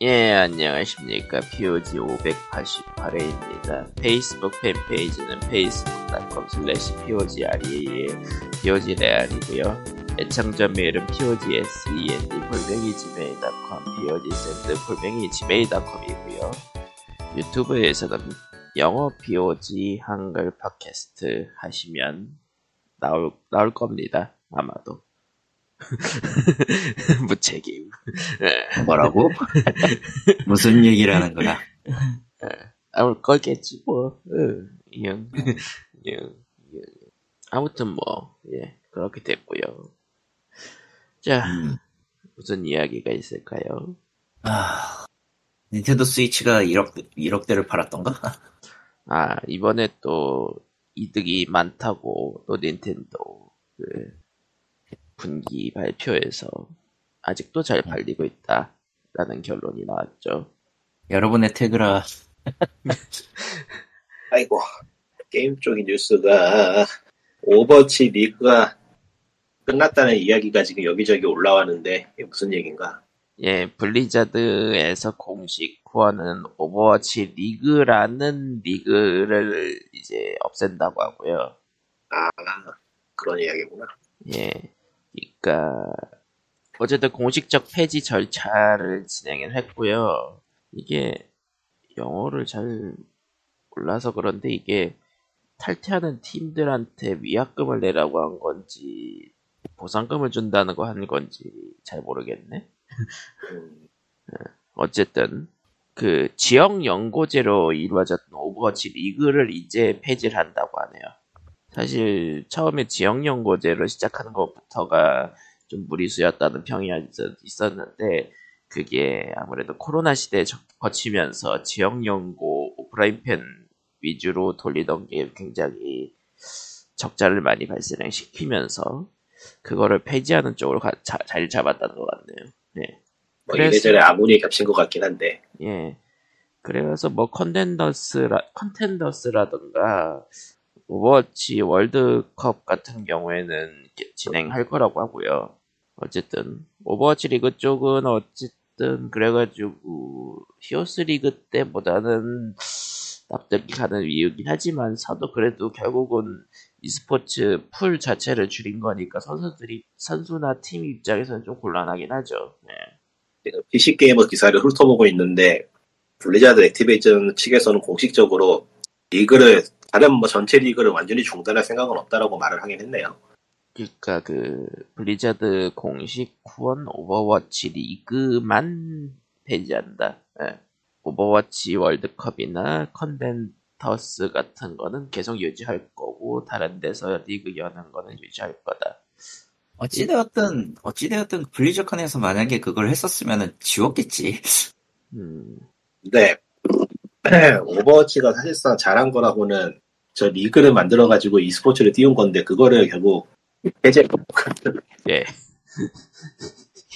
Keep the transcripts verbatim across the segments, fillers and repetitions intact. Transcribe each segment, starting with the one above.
예, 안녕하십니까. 피오지 오백팔십팔 회입니다. 페이스북 팬페이지는 페이스북 닷컴 슬래시 피오지 레알 피오지 레알이고요. 애창자 메일은 POG SEND 골뱅이 지메일 닷컴, POG SEND 골뱅이 지메일 닷컴이고요. 유튜브에서는 영어 POG 한글 팟캐스트 하시면 나올, 나올 겁니다. 아마도. 무책임. 뭐라고? 무슨 얘기를 하는 거야? 나올 거겠지 뭐. 이형, 이형, 아무튼 뭐 예 그렇게 됐고요. 자 음. 무슨 이야기가 있을까요? 아 닌텐도 스위치가 일억 일억대를 팔았던가? 아 이번에 또 이득이 많다고 또 닌텐도 그. 분기 발표에서 아직도 잘 팔리고 있다라는 결론이 나왔죠. 여러분의 태그라. 아이고 게임 쪽의 뉴스가 오버워치 리그가 끝났다는 이야기가 지금 여기저기 올라왔는데 이게 무슨 얘긴가? 예, 블리자드에서 공식 후원은 오버워치 리그라는 리그를 이제 없앤다고 하고요. 아 그런 이야기구나. 예. 그러니까 어쨌든 공식적 폐지 절차를 진행을 했고요. 이게 영어를 잘 몰라서 그런데 이게 탈퇴하는 팀들한테 위약금을 내라고 한 건지 보상금을 준다는 거 한 건지 잘 모르겠네. 어쨌든 그 지역 연고제로 이루어졌던 오버워치 리그를 이제 폐지를 한다고 하네요. 사실 처음에 지역연고제로 시작하는 것부터가 좀 무리수였다는 평이 있었는데 그게 아무래도 코로나 시대에 거치면서 지역연고 오프라인팬 위주로 돌리던 게 굉장히 적자를 많이 발생시키면서 그거를 폐지하는 쪽으로 가, 자, 자리를 잡았다는 것 같네요. 네. 뭐 그래서, 이래저래 아무리 겹친 것 같긴 한데. 예. 그래서 뭐 컨텐더스라 컨텐더스라던가. 오버워치 월드컵 같은 경우에는 진행할 거라고 하고요. 어쨌든 오버워치 리그 쪽은 어쨌든 그래가지고 히오스 리그 때보다는 납득이 가는 이유긴 하지만 사도 그래도 결국은 e스포츠 풀 자체를 줄인 거니까 선수들이 선수나 팀 입장에서는 좀 곤란하긴 하죠. 네. 피씨 게이머 기사를 훑어보고 있는데 블리자드 액티베이전 측에서는 공식적으로 리그를 다른 뭐 전체 리그를 완전히 중단할 생각은 없다라고 말을 하긴 했네요. 그러니까 그 블리자드 공식 후원 오버워치 리그만 폐지한다. 네. 오버워치 월드컵이나 컨텐더스 같은 거는 계속 유지할 거고 다른 데서 리그 여는 거는 유지할 거다. 어찌되었든 어찌되었든 블리자컨에서 만약에 그걸 했었으면은 지웠겠지. 음. 네. 오버워치가 사실상 잘한 거라고는 저 리그를 만들어가지고 e스포츠를 띄운 건데 그거를 결국 해제했고 예.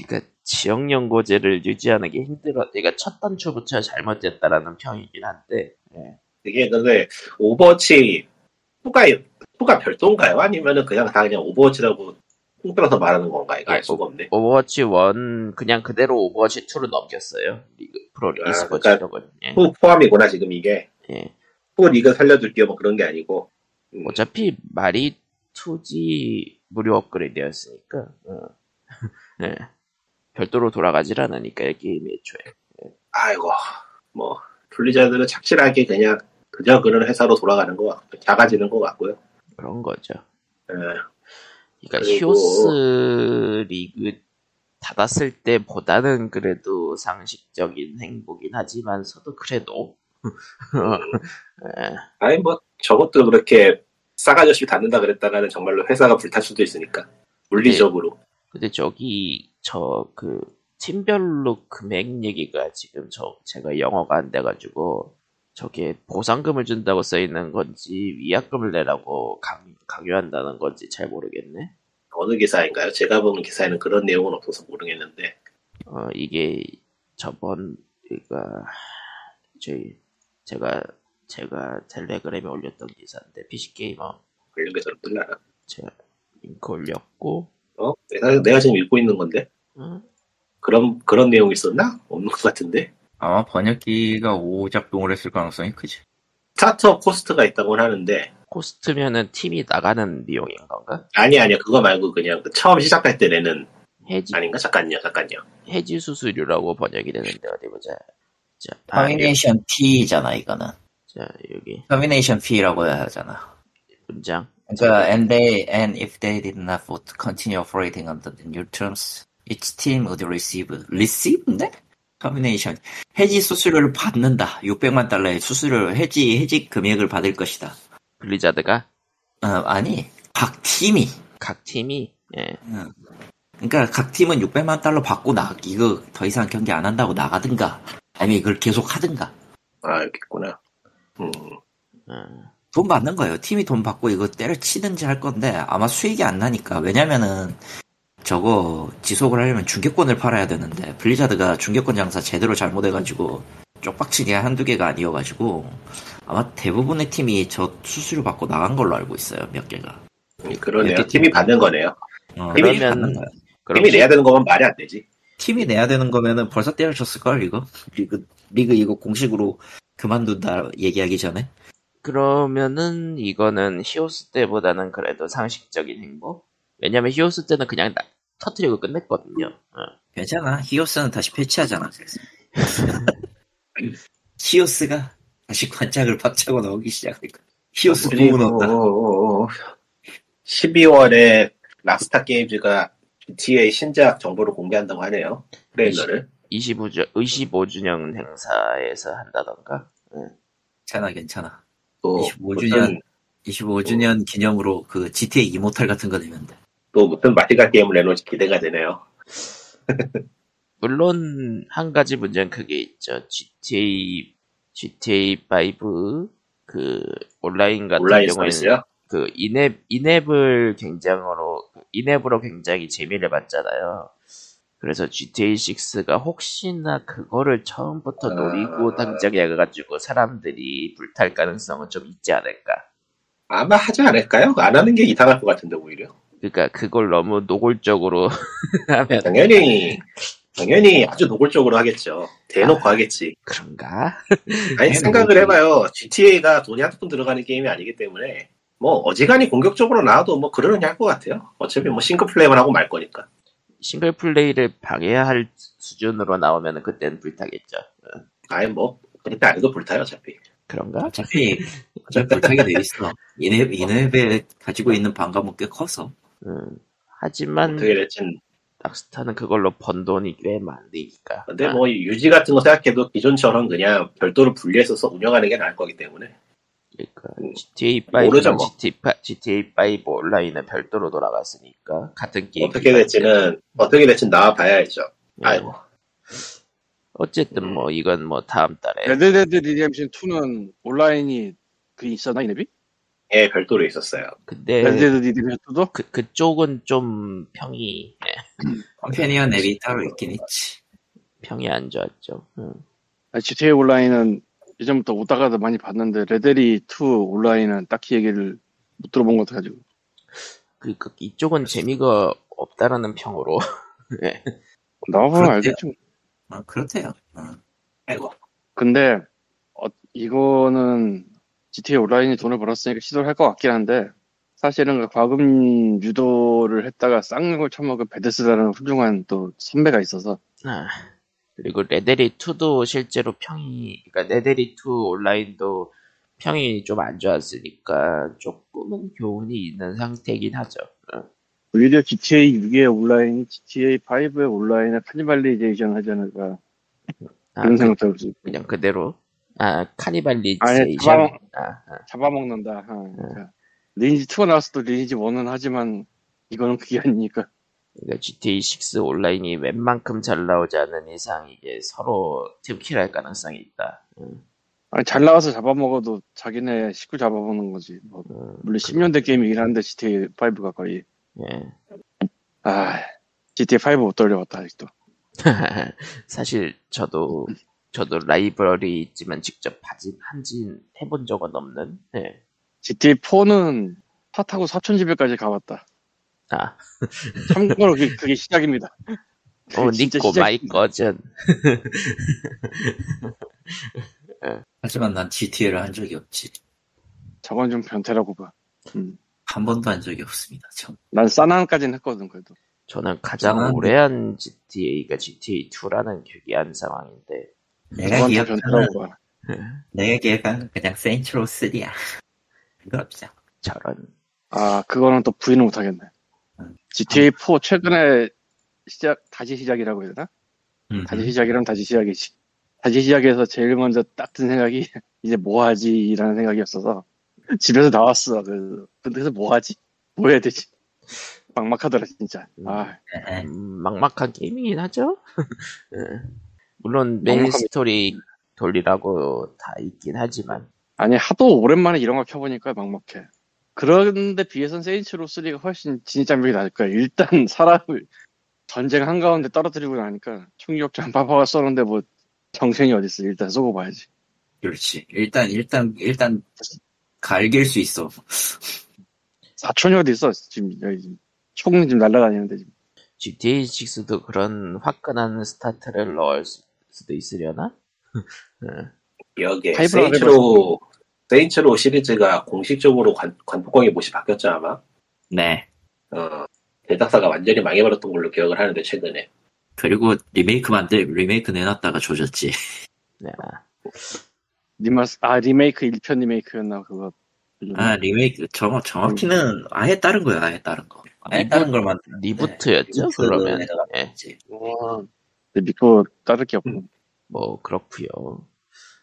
그러니까 지역 연고제를 유지하는 게 힘들어. 그러니까 첫 단추부터 잘못됐다라는 평이긴 한데. 예. 이게 근데 오버워치 투가 투가 별도인가요? 아니면은 그냥 다 그냥 오버워치라고 통틀어서 말하는 건가? 이거 알 수가 없네. 오버워치 일 그냥 그대로 오버워치 이로 넘겼어요. 리그 프로 리그 스포츠 이런 거. 후 포함이구나 지금 이게. 예. 후 리그 살려둘게요 뭐 그런 게 아니고. 음. 어차피 말이 투지 무료 업그레이드였으니까. 어. 네. 별도로 돌아가질 않으니까 게임이 애초에. 예. 아이고 뭐 블리자드는 착실하게 그냥 그저 그런 회사로 돌아가는 거 같고 작아지는 거 같고요. 그런 거죠. 예. 그러니까 그리고... 히오스 리그 닫았을 때보다는 그래도 상식적인 행보긴 하지만서도 그래도 네. 아니 뭐 저것도 그렇게 싸가지 없이 닫는다 그랬다가는 정말로 회사가 불탈 수도 있으니까 물리적으로. 근데, 근데 저기 저 그 팀별로 금액 얘기가 지금 저 제가 영어가 안 돼가지고 저게 보상금을 준다고 써있는 건지 위약금을 내라고 강, 강요한다는 건지 잘 모르겠네. 어느 기사인가요? 제가 본 기사에는 그런 내용은 없어서 모르겠는데. 어 이게 저번 그러니까 저희 제가 제가 텔레그램에 올렸던 기사인데 피씨 게이머. 올린 게 저를 끝나나? 제가 링크 올렸고. 어? 내가 내가 지금 읽고 있는 건데. 응. 그런 그런 내용이 있었나? 없는 것 같은데. 아마 번역기가 오작동을 했을 가능성이 크지. 스타트업 코스트가 있다고는 하는데. 코스트면은 팀이 나가는 비용인 건가? 아니 아니요 그거 말고 그냥 처음 시작할 때 내는. 해지. 아닌가? 잠깐요 잠깐요. 해지 수수료라고 번역이 되는데 어디 보자. 자, 터미네이션 T잖아 이거는. 자 여기. 터미네이션 T라고 해야 하잖아. 문장. 그러니까 and they and if they did not continue operating under the new terms, each team would receive receive인데? 터미네이션 해지 수수료를 받는다. 육백만 달러의 수수료 해지 해지 금액을 받을 것이다. 블리자드가? 어, 아니 각 팀이. 각 팀이. 예. 어. 그러니까 각 팀은 육백만 달러 받고 나 이거 더 이상 경기 안 한다고 나가든가 아니면 이걸 계속 하든가. 아 알겠구나. 음. 음. 돈 받는 거예요. 팀이 돈 받고 이거 때려치든지 할 건데 아마 수익이 안 나니까. 왜냐면은 저거 지속을 하려면 중개권을 팔아야 되는데 블리자드가 중개권 장사 제대로 잘못해가지고 쪽박치게 한두 개가 아니어가지고 아마 대부분의 팀이 저 수수료 받고 나간 걸로 알고 있어요. 몇 개가. 음, 그러네요. 몇 개 팀이 받는 거네요. 어, 팀이 그러면, 받는 거야. 팀이 내야 되는 거면 말이 안 되지. 팀이 내야 되는 거면은 벌써 때려쳤을걸 이거. 리그, 리그 이거 공식으로 그만둔다 얘기하기 전에. 그러면은 이거는 히오스 때보다는 그래도 상식적인 행보? 왜냐면 히오스 때는 그냥 나, 터뜨리고 끝냈거든요. 어. 괜찮아. 히오스는 다시 패치하잖아. 히오스가 다시 관짝을 박차고 나오기 시작하니까. 히오스 부분 없다. 십이월에 락스타 게임즈가 지티에이 신작 정보를 공개한다고 하네요. 트레일러를. 이십오 주년 행사에서 한다던가. 응. 괜찮아 괜찮아. 또 이십오 주년, 이십오 주년 또, 기념으로 그 지티에이 이모탈 같은 거 내면 돼. 또 무슨 마티가 게임을 내놓을지 기대가 되네요. 물론 한 가지 문제는 그게 있죠. 지티에이 지티에이 파이브 그 온라인 같은 온라인 경우에는 서비스요? 그 인앱 인앱을 굉장으로 인앱으로 굉장히 재미를 봤잖아요. 그래서 지티에이 식스가 혹시나 그거를 처음부터 노리고 당장에 해가지고 사람들이 불탈 가능성은 좀 있지 않을까? 아마 하지 않을까요? 안 하는 게 이상할 것 같은데 오히려. 그러니까 그걸 너무 노골적으로 하면 당연히 당연히 아주 노골적으로 하겠죠. 대놓고 아, 하겠지. 그런가? 아니 생각을 해봐요. 지티에이가 돈이 한두푼 들어가는 게임이 아니기 때문에 뭐 어지간히 공격적으로 나와도 뭐 그러려니 할 것 같아요. 어차피 뭐 싱글플레이만 하고 말 거니까. 싱글 플레이를 방해할 수준으로 나오면은 그때는 불타겠죠. 아예 뭐 그때 아니도 불타요 어차피. 그런가? 어차피 어차피 불타게 돼 있어. 인앱 인앱에 가지고 있는 반감은 꽤 커서. 음. 하지만 어떻게 될진 락스타는 그걸로 번 돈이 꽤 많으니까. 근데 아. 뭐 유지 같은 거 생각해도 기존처럼 그냥 별도로 분리해서 운영하는 게 나을 거기 때문에. 그러니까 음, 지티에이 파이브는 뭐. 지티에이 파이브 온라인은 별도로 돌아갔으니까 같은 게임 어떻게 될지는 어떻게 될지는 나와 봐야죠. 네. 아이고 어쨌든 음. 뭐 이건 뭐 다음 달에 레드데드 리뎀션 투는 온라인이 그 있었나 이네비? 예 별도로 있었어요. 근데 레드데드 리뎀션 투도 그 그쪽은 좀 평이 컴패니언 네. 앱이 따로 있긴 있지. 평이 안 좋았죠. 음. 지티에이 온라인은 예전부터 오다가도 많이 봤는데 레데리 투 온라인은 딱히 얘기를 못 들어본 것 같아가지고 그러니까 이쪽은 재미가 없다라는 평으로 네. 나와보면 알겠죠. 아 그렇대요. 아. 아이고 근데 어, 이거는 지티에이 온라인이 돈을 벌었으니까 시도를 할 것 같긴 한데 사실은 과금 유도를 했다가 쌍욕을 걸 처먹은 베데스다라는 훌륭한 또 선배가 있어서 아. 그리고 레데리 투도 실제로 평이, 그러니까 레데리 투 온라인도 평이 좀 안 좋았으니까 조금은 교훈이 있는 상태이긴 하죠. 오히려 지티에이 식의 온라인이 지티에이 파이브의 온라인을 카니발리제이션 하지 않을까 아, 그런 생각 들었지. 그냥 그대로 아 카니발리제이션 잡아먹, 아, 아. 잡아먹는다. 아, 아. 리니지 투가 나왔어도 리니지 원은 하지만 이거는 그게 아니니까. 그러니까 지티에이 식 온라인이 웬만큼 잘 나오지 않는 이상 이게 서로 팀킬할 가능성이 있다. 응. 아니 잘 나와서 잡아먹어도 자기네 식구 잡아보는 거지. 뭐, 응. 물론 그... 십 년대 게임이긴 한데 지티에이 파이브가 거의. 예. 아 지티에이 파이브 못 돌려봤다 아직도. 사실 저도 저도 라이브러리 있지만 직접 하진 한진 해본 적은 없는. 예. 지티에이 포는 차 타고 사촌 집에까지 가봤다. 아. 참고로 그게 시작입니다. 어, 니꼬 마이 거전. 하지만 난 지티에이를 한 적이 없지. 저건 좀 변태라고 봐. 음. 한 번도 한 적이 없습니다. 전. 난 사나운까지는 했거든, 그래도. 저는 가장 저는... 오래한 지티에이가 지티에이 투라는 기이한 상황인데. 내가 기억하는, 내가 기억하는 그냥 세인트로우 쓰리야. 그거 없죠. 저런. 아, 그거는 또 부인을 못하겠네. 응. 지티에이 포 최근에 시작, 다시 시작이라고 해야 되나? 응. 다시 시작이라면 다시 시작이지. 다시 시작해서 제일 먼저 딱 든 생각이 이제 뭐 하지? 라는 생각이었어서 집에서 나왔어. 그래서. 근데 그래서 뭐 하지? 뭐 해야 되지? 막막하더라 진짜. 아. 음, 막막한 게임이긴 하죠. 물론 메인 막막한... 스토리 돌리라고 다 있긴 하지만 아니 하도 오랜만에 이런 걸 켜보니까 막막해. 그런데 비해선 세인츠로우 쓰리가 훨씬 진입장벽이 낮을 거야. 일단 사람을 전쟁 한가운데 떨어뜨리고 나니까 총격전 바바가 쏘는데 뭐 정신이 어딨어. 일단 쏘고 봐야지. 그렇지. 일단 일단 일단 갈길 수 있어. 사촌이 어디 있어? 지금 여기 총이 지금 날아다니는데 지금. 지티에이 식스도 그런 화끈한 스타트를 넣을 수도 있으려나? 여기에 세인츠로우 세인츠로우 시리즈가 공식적으로 관, 관폭광의 못이 바뀌었죠 아마? 네. 어, 제작사가 완전히 망해버렸던 걸로 기억을 하는데 최근에. 그리고 리메이크 만들 리메이크 내놨다가 조졌지. 네. 리마스 아 리메이크 일 편 리메이크였나 그거. 아 리메이크 정, 정확히는 아예 다른 거야 아예 다른 거 아예 리부, 다른 걸 만든 리부트였죠. 네. 그러면 네. 와, 근데 믿고 따를 게 없고 음, 뭐 그렇구요.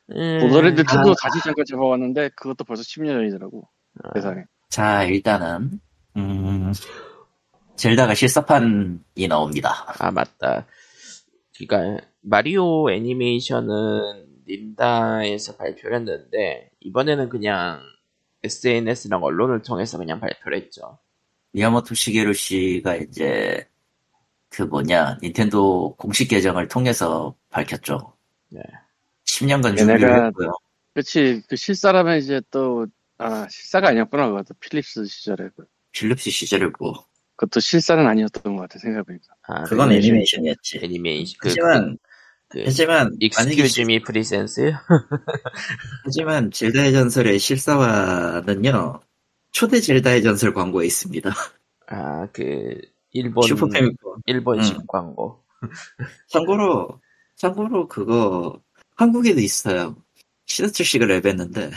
보더레드 음, 투도 아, 다시 잠깐 잡아왔는데 그것도 벌써 십 년 전이더라고. 아, 세상에. 자 일단은 음, 젤다가 실사판이 나옵니다. 아 맞다. 그러니까 마리오 애니메이션은 닌다에서 발표를 했는데 이번에는 그냥 에스엔에스랑 언론을 통해서 그냥 발표를 했죠. 미야모토 시게루 씨가 이제 그 뭐냐 닌텐도 공식 계정을 통해서 밝혔죠. 네. 십 년간 준비를 했고요. 그렇지. 그 실사라면 이제 또 아 실사가 아니었구나. 그것도 필립스 시절에 그. 필립스 시절에 뭐. 그것도 실사는 아니었던 것 같아 생각해보니까. 아, 그건 애니메이션이었지. 애니메이션. 하지만 그, 하지만 익스큐즈미 프리센스. 하지만 젤다의 전설의 실사화는요 초대 젤다의 전설 광고에 있습니다. 아 그 일본 슈퍼패미콘 일본식 응. 광고. 참고로 참고로 그거 한국에도 있어요. 신하철씨가 랩했는데.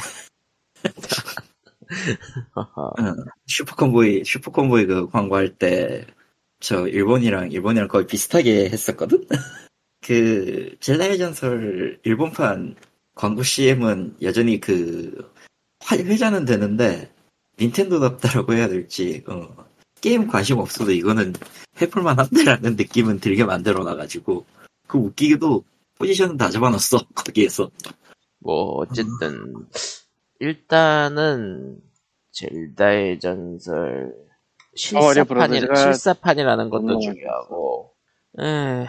응. 슈퍼콤보이 슈퍼콤보이 그 광고할 때 저 일본이랑 일본이랑 거의 비슷하게 했었거든. 그 젤다의 전설 일본판 광고 씨엠은 여전히 그 회자는 되는데 닌텐도답다라고 해야 될지 어, 게임 관심 없어도 이거는 해볼만 한데라는 느낌은 들게 만들어놔가지고 그 웃기기도 포지션은 다 잡아놨어 거기에서. 뭐 어쨌든 어. 일단은 젤다의 전설 실사판이라, 실사판이라는 것도 음. 중요하고 에...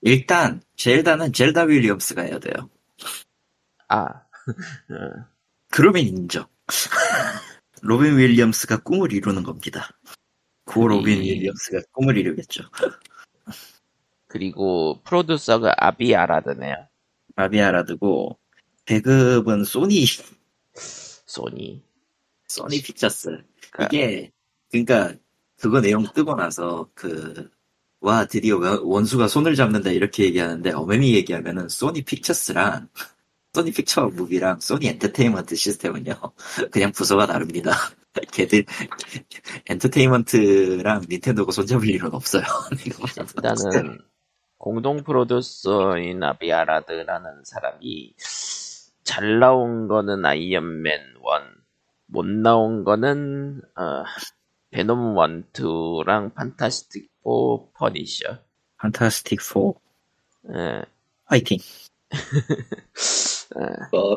일단 젤다는 젤다 윌리엄스가 해야 돼요. 아, 그러면 인정. 로빈 윌리엄스가 꿈을 이루는 겁니다. 고 로빈 이... 윌리엄스가 꿈을 이루겠죠. 그리고 프로듀서가 아비 아라드네요. 아비 아라드고 배급은 소니. 소니. 소니 픽처스. 그러니까... 이게 그러니까 그거 내용 뜨고 나서 그. 와 드디어 원수가 손을 잡는다 이렇게 얘기하는데 어메미 얘기하면은 소니 픽처스랑 소니 픽처 무비랑 소니 엔터테인먼트 시스템은요 그냥 부서가 다릅니다. 걔들 엔터테인먼트랑 닌텐도가 손잡을 일은 없어요. 일단은 공동 프로듀서인 아비아라드라는 사람이 잘 나온 거는 아이언맨 원, 못 나온 거는 어, 베놈 원, 투랑 판타스틱 오, 퍼니셔. 판타스틱 포. 예. 화이팅. 어,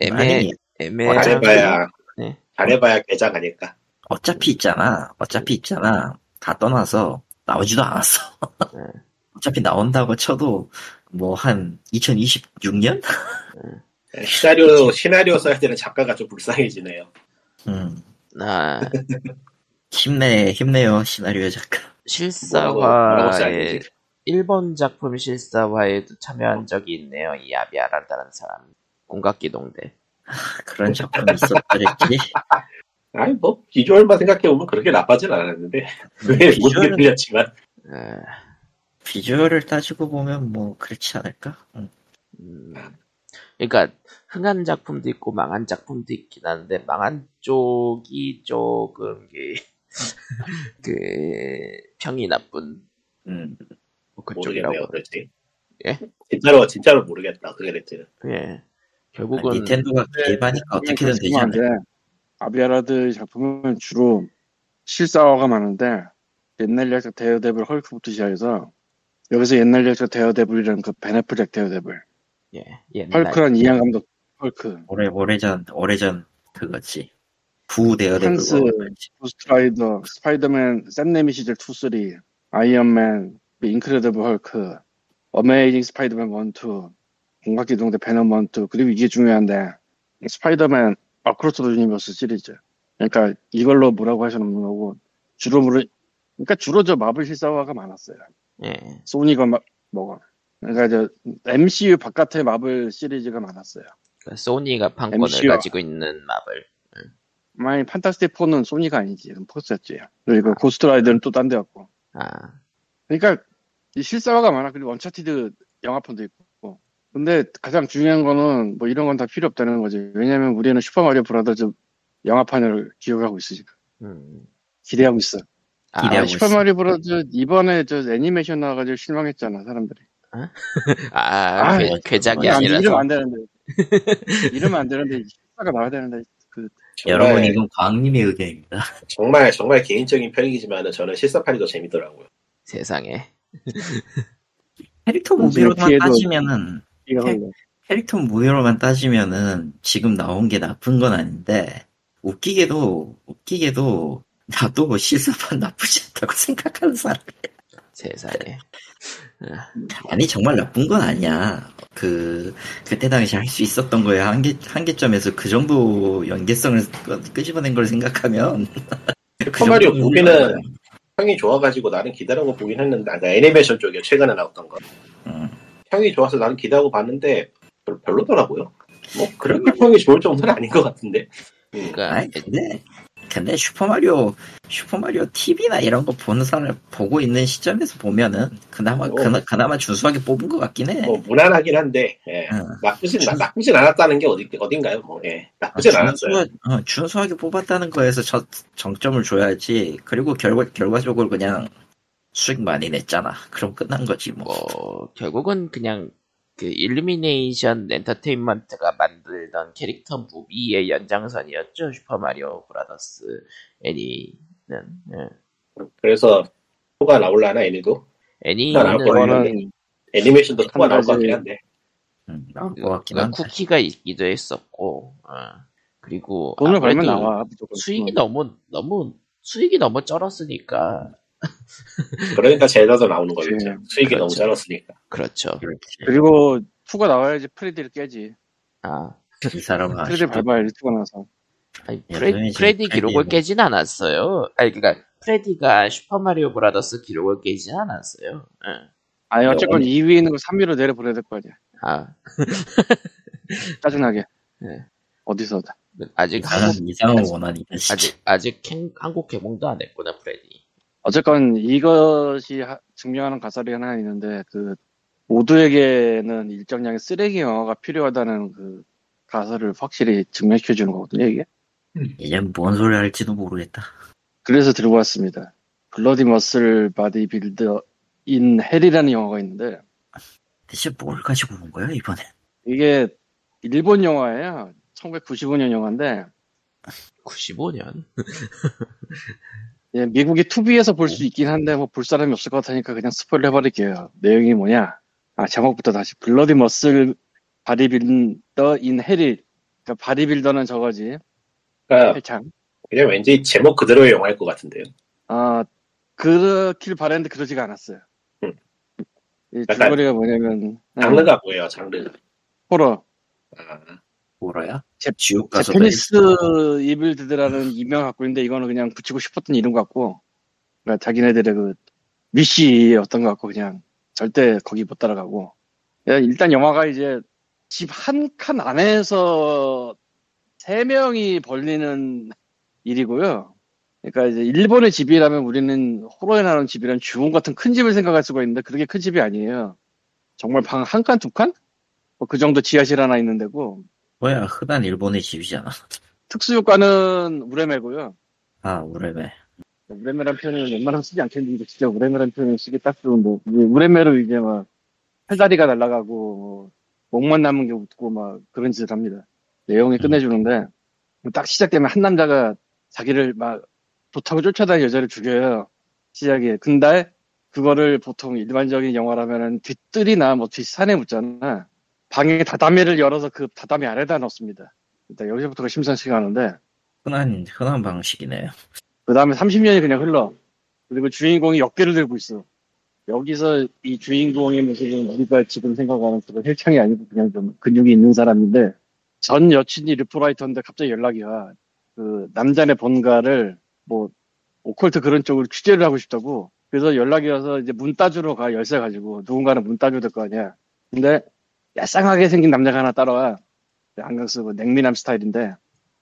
애매, 애매. 잘해봐야, 네. 잘해봐야 개장 아닐까. 어차피 있잖아. 어차피 있잖아. 다 떠나서 나오지도 않았어. 네. 어차피 나온다고 쳐도 뭐 한 이천이십육 년? 네. 시나리오, 시나리오 써야 되는 작가가 좀 불쌍해지네요. 음. 아. 힘내, 힘내요, 시나리오 작가. 실사화의 일본 작품 실사화에도 참여한 적이 있네요. 이 아비아라다는 사람. 공각기 동대. 아, 그런 작품이 있었더랬지. 아니 뭐 비주얼만 생각해보면 그렇게 나빠진 않았는데 왜 비주얼은... 못게 들렸지만 에... 비주얼을 따지고 보면 뭐 그렇지 않을까? 응. 음... 그러니까 흥한 작품도 있고 망한 작품도 있긴 한데 망한 쪽이 조금 게... 그 평이 나쁜 음. 뭐 그쪽이라고 모르겠네요. 예? 진짜로 진짜로 모르겠다. 그게 됐지. 예. 결국은 아, 닌텐도가 개발하니까 어떻게든 되지 않나요? 아비아라드 작품은 주로 실사화가 많은데 옛날 약자 데어데블 헐크부터 시작해서 여기서 옛날 약자 데어데블이라는 그 베네프렉 데어데블 예, 옛날 헐크란 이양 감독 헐크 오래 오래전 오래전 그거지 구 데어데블 고스트라이더 스파이더맨 샘 레미 시절 투 쓰리 아이언맨 인크레더블 헐크 어메이징 스파이더맨 일, 이 공각기동대 베놈 일, 이 그리고 이게 중요한데 스파이더맨 어크로스 더 유니버스 시리즈. 그러니까 이걸로 뭐라고 하시는 거고 주로 물어 그러니까 주로 저 마블 실사화가 많았어요. 예. 소니가 막 뭐가 그러니까 저 엠씨유 바깥의 마블 시리즈가 많았어요. 그러니까 소니가 판권을 엠씨유. 가지고 있는 마블. 응. 만약 판타스틱 포는 소니가 아니지, 포스였지. 그리고 아. 고스트 라이더는 또 딴 데였고. 아. 그러니까 이 실사화가 많아. 그리고 언차티드 영화판도 있고. 근데 가장 중요한 거는 뭐 이런 건 다 필요 없다는 거지. 왜냐면 우리는 슈퍼마리오 브라더즈 영화판을 기억하고 있으니까. 음. 기대하고 있어. 아, 기대하고 슈퍼마리오 있어. 브라더즈 이번에 저 애니메이션 나와가지고 실망했잖아, 사람들이. 어? 아, 아 그, 괴작이 아니, 아니라서. 이러면 안 되는데. 이러면 안 되는데, 실사가 나와야 되는데. 그, 여러분, 이건 광님의 의견입니다. 정말, 정말 개인적인 편이지만 저는 실사판이 더 재밌더라고요. 세상에. 캐릭터 무비로만 따지면은, 캐릭터 무효로만 따지면은 지금 나온 게 나쁜 건 아닌데 웃기게도 웃기게도 나도 실사판 나쁘지 않다고 생각하는 사람이야. 세상에. 아니 정말 나쁜 건 아니야. 그 그때 당시 할 수 있었던 거에 한계 한계점에서 그 정도 연계성을 끄집어낸 걸 생각하면. 슈퍼마리오 그 보기는 평이 좋아가지고 나는 기다리고 보긴 했는데, 그러니까 애니메이션 쪽에 최근에 나왔던 거. 음. 평이 좋아서 나는 기대하고 봤는데 별로, 별로더라고요. 뭐 그렇게 평이 좋을 정도는 아닌 것 같은데. 그러니까 아니, 근데 근데 슈퍼마리오 슈퍼마리오 티비나 이런 거 보는 사람 보고 있는 시점에서 보면은 그나마 어. 그나, 그나마 준수하게 뽑은 것 같긴 해. 뭐 무난하긴 한데 예. 어. 나쁘진 준... 나쁘진 않았다는 게 어디 어딘가요? 뭐 예. 나쁘진 어, 준수, 않았어요. 어, 준수하게 뽑았다는 거에서 저, 정점을 줘야지. 그리고 결과 결과적으로 그냥. 수익 많이 냈잖아. 그럼 끝난 거지 뭐. 어, 결국은 그냥 그 일루미네이션 엔터테인먼트가 만들던 캐릭터 무비의 연장선이었죠. 슈퍼마리오 브라더스 애니는. 네. 그래서 투가 나올라나 애니도? 애니는 애니메이션도 투가 나올 것 같긴 한데. 음, 나올 것 같긴 한데. 쿠키가 있기도 했었고. 어. 그리고 돈을 벌면 나와. 수익이 너무 너무 수익이 너무 쩔었으니까. 그러니까 젤다도 나오는 거겠죠. 네. 수익이 그렇죠. 너무 짧았으니까. 그렇죠. 그리고 투가 나와야지 프레디를 깨지. 아, 이 사람은 프레디 밟아야지 투가 나서. 아니, 프레, 프레디 기록을 깨진 않았어요. 아니 그러니까 프레디가 슈퍼마리오 브라더스 기록을 깨진 않았어요. 응. 아니 어쨌건 네. 이 위에 있는 거 삼 위로 내려보내야 될 거 아니야. 아, 짜증나게. 네. 어디서 아직 한국 이상한 원한이 아직 아직 행, 한국 개봉도 안 했구나 프레디. 어쨌건 이것이 하, 증명하는 가설이 하나 있는데 그 모두에게는 일정량의 쓰레기 영화가 필요하다는 그 가설을 확실히 증명시켜주는 거거든요 이게. 이제 뭔 소리 할지도 모르겠다. 그래서 들고 왔습니다. 블러디 머슬 바디 빌더 인 헬이라는 영화가 있는데 대체 뭘 가지고 온 거야 이번에? 이게 일본 영화예요. 천구백구십오 년 영화인데 구십오 년? 예, 미국이 투비에서 볼 수 있긴 한데 뭐 볼 사람이 없을 것 같으니까 그냥 스포를 해버릴게요. 내용이 뭐냐? 아 제목부터 다시 블러디 머슬 바디빌더 인 헬이 그러니까 바디빌더는 저거지. 그러니까 헬창. 그냥 왠지 제목 그대로의 영화일 것 같은데요. 아 그렇길 바랬는데 그러지가 않았어요. 음. 이 줄거리가 뭐냐면 장르가 뭐예요? 장르. 호러. 아, 호러야? 지옥 가서 제페니스 이빌드드라는 이명 갖고 있는데 이거는 그냥 붙이고 싶었던 이름 같고 그러니까 자기네들의 그 미시 어떤 거 같고 그냥 절대 거기 못 따라가고. 일단 영화가 이제 집 한 칸 안에서 세 명이 벌리는 일이고요. 그러니까 이제 일본의 집이라면 우리는 호러에 나오는 집이라면 주문 같은 큰 집을 생각할 수가 있는데 그게 큰 집이 아니에요. 정말 방 한 칸, 두 칸? 뭐 그 정도 지하실 하나 있는 데고. 뭐야, 흔한 일본의 집이잖아. 특수효과는 우레메고요. 아, 우레메. 우레메란 표현은 웬만하면 쓰지 않겠는데 진짜 우레메란 표현을 쓰기 딱 좋은데 우레메로 이제 막 팔다리가 날아가고 목만 남은 게 웃고 막 그런 짓을 합니다. 내용이 끝내주는데 딱 시작되면 한 남자가 자기를 막 좋다고 쫓아다니는 여자를 죽여요. 시작에. 근데 그거를 보통 일반적인 영화라면은 뒷뜰이나 뭐 뒷산에 묻잖아. 방에 다다미를 열어서 그 다다미 아래다 넣습니다. 일단 여기서부터가 심상치가 않은데. 흔한, 흔한 방식이네요. 그 다음에 삼십 년이 그냥 흘러. 그리고 주인공이 역계를 들고 있어. 여기서 이 주인공의 모습은 우리가 지금 생각하는 그런 헬창이 아니고 그냥 좀 근육이 있는 사람인데, 전 여친이 르포라이터인데 갑자기 연락이 와. 그 남자네 본가를 뭐 오컬트 그런 쪽으로 취재를 하고 싶다고. 그래서 연락이 와서 이제 문 따주러 가, 열쇠 가지고. 누군가는 문 따줘야 될 거 아니야. 근데 야쌍하게 생긴 남자가 하나 따라와. 안경 쓰고 냉미남 스타일인데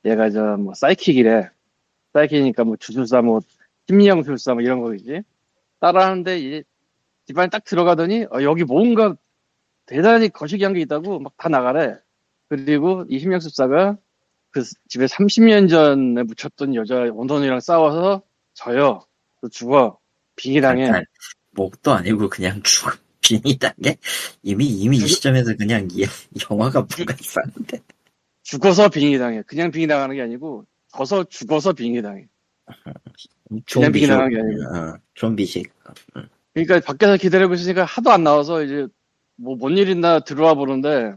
얘가 저 뭐 사이킥이래. 사이킥이니까 뭐 주술사 뭐 심리형술사 뭐 이런 거겠지. 따라하는데 이제 집안에 딱 들어가더니 어, 여기 뭔가 대단히 거시기한 게 있다고 막 다 나가래. 그리고 이 심리형술사가 그 집에 삼십 년 전에 묻혔던 여자 원선이랑 싸워서 져요. 또 죽어. 빙의당해. 아니, 목도 아니고 그냥 죽어. 빙의당해? 이미 이미 죽... 이 시점에서 그냥 이, 영화가 뭔가 있었는데. 죽어서 빙의당해. 그냥 빙의당하는 게 아니고 져서 죽어서 빙의당해. 그냥 빙의당하는 게 아니고. 어, 좀비식. 응. 그러니까 밖에서 기다리고 있으니까 하도 안 나와서 이제 뭐 뭔 일 있나 들어와 보는데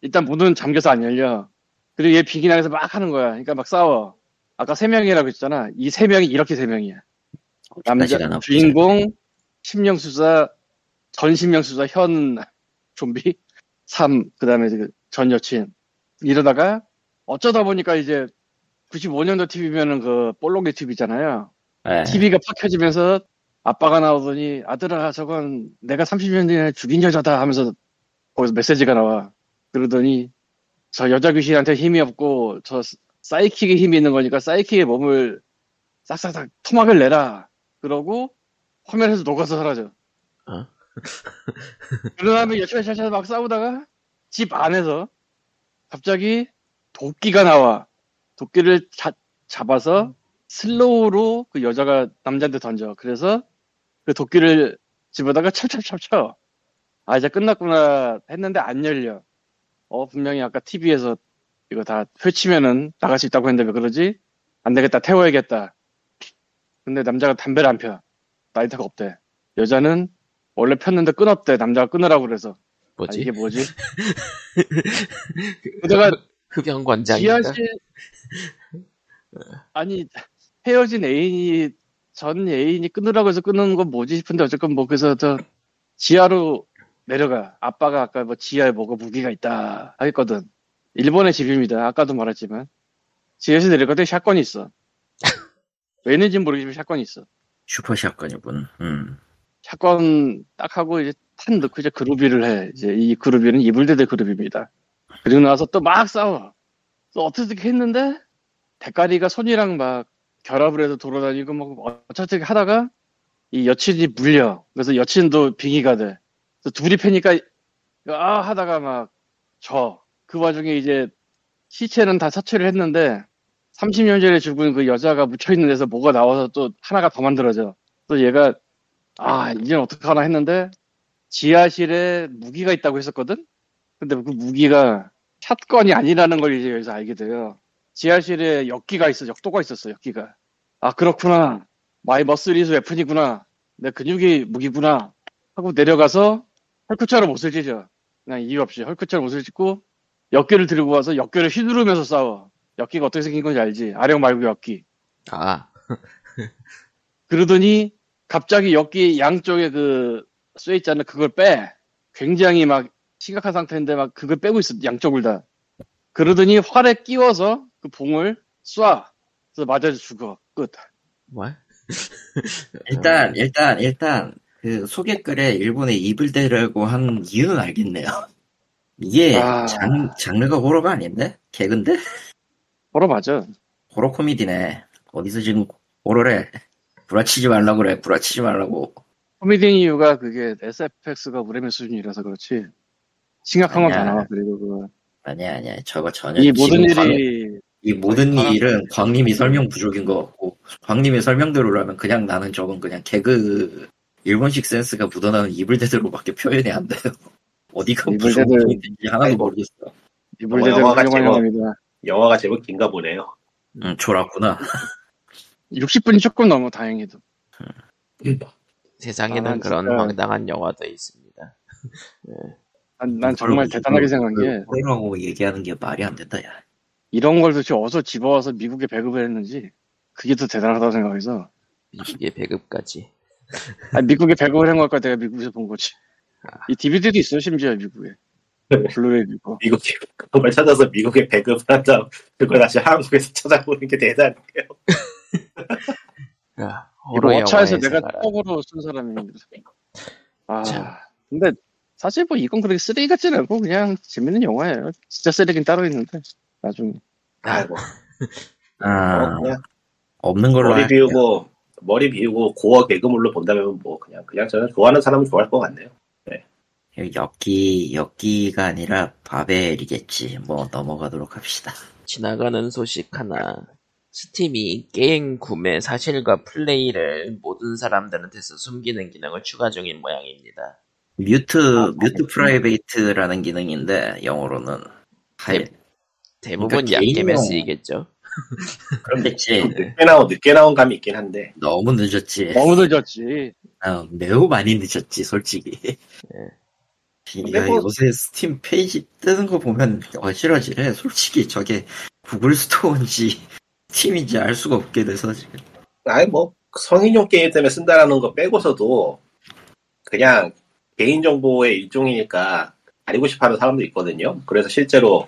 일단 문은 잠겨서 안 열려. 그리고 얘 빙의당해서 막 하는 거야. 그러니까 막 싸워. 아까 세 명이라고 했잖아. 이 세 명이 이렇게 세 명이야. 남자, 주인공, 심령수사, 전 심령수사, 현 좀비, 삼, 그 다음에 전 여친. 이러다가 어쩌다 보니까 이제 구십오 년도 티비면은 그 볼록이 티비잖아요. 에이. 티비가 팍 켜지면서 아빠가 나오더니 아들아 저건 내가 삼십 년 전에 죽인 여자다 하면서 거기서 메시지가 나와. 그러더니 저 여자 귀신한테 힘이 없고 저 사이킥에 힘이 있는 거니까 사이킥의 몸을 싹싹싹 토막을 내라. 그러고 화면에서 녹아서 사라져. 어? 그러다면 여차여차 막 싸우다가 집 안에서 갑자기 도끼가 나와. 도끼를 자, 잡아서 슬로우로 그 여자가 남자한테 던져. 그래서 그 도끼를 집어다가 찰찰찰쳐. 아 이제 끝났구나 했는데 안 열려. 어 분명히 아까 티비에서 이거 다 펼치면은 나갈 수 있다고 했는데 왜 그러지? 안 되겠다 태워야겠다. 근데 남자가 담배를 안 펴. 라이터가 없대. 여자는 원래 폈는데 끊었대. 남자가 끊으라고 그래서. 뭐지? 아, 이게 뭐지? 그다가 흡연 권장인가? 지하실... 아니 헤어진 애인이 전 애인이 끊으라고 해서 끊는 건 뭐지 싶은데 어쨌건 뭐 그래서 저 지하로 내려가. 아빠가 아까 뭐 지하에 뭐가 무기가 있다 하겠거든. 일본의 집입니다. 아까도 말했지만 지하에서 내려갈 때 샷건이 있어. 왜 있는지는 모르겠지만 샷건이 있어. 슈퍼 샷건이군. 음. 샷건 딱 하고 이제 탄 넣고 이제 그루비를 해. 이제 이 그루비는 이불대대 그루비입니다. 그리고 나서 또 막 싸워. 또 어떻게 했는데 대가리가 손이랑 막 결합을 해서 돌아다니고 막 어차피 하다가 이 여친이 물려. 그래서 여친도 빙의가 돼. 그래서 둘이 패니까 아 하다가 막 져. 그 와중에 이제 시체는 다 처치를 했는데 삼십 년 전에 죽은 그 여자가 묻혀있는 데서 뭐가 나와서 또 하나가 더 만들어져. 또 얘가 아 이젠 어떡하나 했는데 지하실에 무기가 있다고 했었거든? 근데 그 무기가 샷건이 아니라는 걸 이제 여기서 알게 돼요. 지하실에 역기가 있어. 역도가 있었어. 역기가. 아 그렇구나. 마이 머슬이즈 웨픈이구나. 내 근육이 무기구나. 하고 내려가서 헐크처럼 옷을 찢어. 그냥 이유 없이 헐크처럼 옷을 찢고 역기를 들고 와서 역기를 휘두르면서 싸워. 역기가 어떻게 생긴 건지 알지? 아령 말고 역기. 아. 그러더니 갑자기 역기 양쪽에 그 쇠 있잖아. 그걸 빼. 굉장히 막 심각한 상태인데 막 그걸 빼고 있어. 양쪽을 다. 그러더니 활에 끼워서 그 봉을 쏴. 그래서 맞아서 죽어. 끝. 뭐야? 일단 일단 일단 그 소개글에 일본에 입을 대라고 한 이유는 알겠네요. 이게 아... 장, 장르가 호러가 아닌데? 개그인데? 호러 맞아. 호러 코미디네. 어디서 지금 호러래. 구라치지 말라고 그래. 구라치지 말라고. 코미디인 이유가 그게 에스에프엑스가 무레미 수준이라서 그렇지. 심각한 건 다 나와. 그리고 그 아니야 아니야. 저거 전혀. 이 모든 일이 광, 이 모든 광... 일은 광님이 설명 부족인 것 같고, 광님의 설명대로라면 그냥 나는 저건 그냥 개그 일본식 센스가 묻어나는 이불대대로밖에 표현이 안 돼요. 어디가 무슨 부분인지 하나도 모르겠어. 이불대대로 영화가 제법 영화가 제법 긴가 보네요. 음 졸았구나. 육십 분이 조금 넘어 다행히도. 음. 세상에는 아, 그런 황당한 영화도 있습니다. 네. 난, 난 정말 대단하게 생각한 게 호러라고 얘기하는 게 말이 안 된다. 야. 이런 걸 도대체 어디서 집어와서 미국에 배급을 했는지 그게 더 대단하다고 생각해서. 미국에 배급까지. 아니, 미국에 배급을 한 걸까 내가 미국에서 본 거지. 아. 이 디비디도 있어 심지어 미국에. 블루레이 미국. 미국 그걸 찾아서 미국에 배급을 한 다음 그걸 다시 한국에서 찾아보는 게 대단해요. 야, 이거 어차에서 내가 떡으로 쓴 사람입니다. 아, 자. 근데 사실 뭐 이건 그렇게 쓰레기 같진 않고 그냥 재밌는 영화예요. 진짜 쓰레기는 따로 있는데 나중에. 아이고. 아, 어, 없는 걸로. 머리 비우고 머리 비우고 고어 개그물로 본다면 뭐 그냥 그냥 저는 좋아하는 사람은 좋아할 것 같네요. 네. 엽기 엽기가 아니라 바벨이겠지. 뭐 넘어가도록 합시다. 지나가는 소식 하나. 스팀이 게임 구매 사실과 플레이를 모든 사람들한테서 숨기는 기능을 추가 중인 모양입니다. 뮤트 아, 뮤트 프라이베이트라는 기능인데 영어로는 대, 대부분 그러니까 약겜에 쓰이겠죠. 그렇겠지. 늦게 나온 늦게 나온 감이 있긴 한데 너무 늦었지. 너무 늦었지. 아, 매우 많이 늦었지 솔직히. 네. 뭐... 요새 스팀 페이지 뜨는 거 보면 어지러지래. 솔직히 저게 구글 스토어인지 스팀인지 알 수가 없게 돼서 지금. 아니 뭐 성인용 게임 때문에 쓴다라는 거 빼고서도 그냥 개인정보의 일종이니까 가리고 싶어하는 사람도 있거든요. 그래서 실제로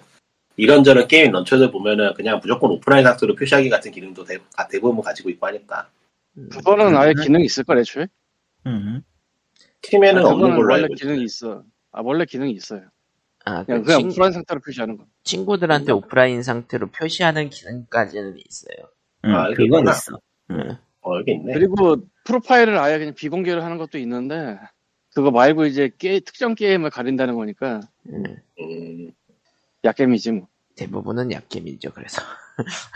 이런저런 게임 런처들 보면은 그냥 무조건 오프라인 상태로 표시하기 같은 기능도 대, 대부분 가지고 있고 하니까. 그거는 음. 아예 기능이 있을걸 애초에? 음. 팀에는 아, 없는 걸로 알고 있어요. 원래 기능이 있어. 아 원래 기능이 있어요. 아, 그냥, 그냥 친구, 오프라인 상태로 표시하는 거. 친구들한테 오프라인 상태로 표시하는 기능까지는 있어요. 음, 아 그건 있어. 음. 어 여기 있네. 그리고 프로파일을 아예 그냥 비공개를 하는 것도 있는데. 그거 말고 이제 게, 특정 게임을 가린다는 거니까 음. 음, 약겜이지 뭐. 대부분은 약겜이죠. 그래서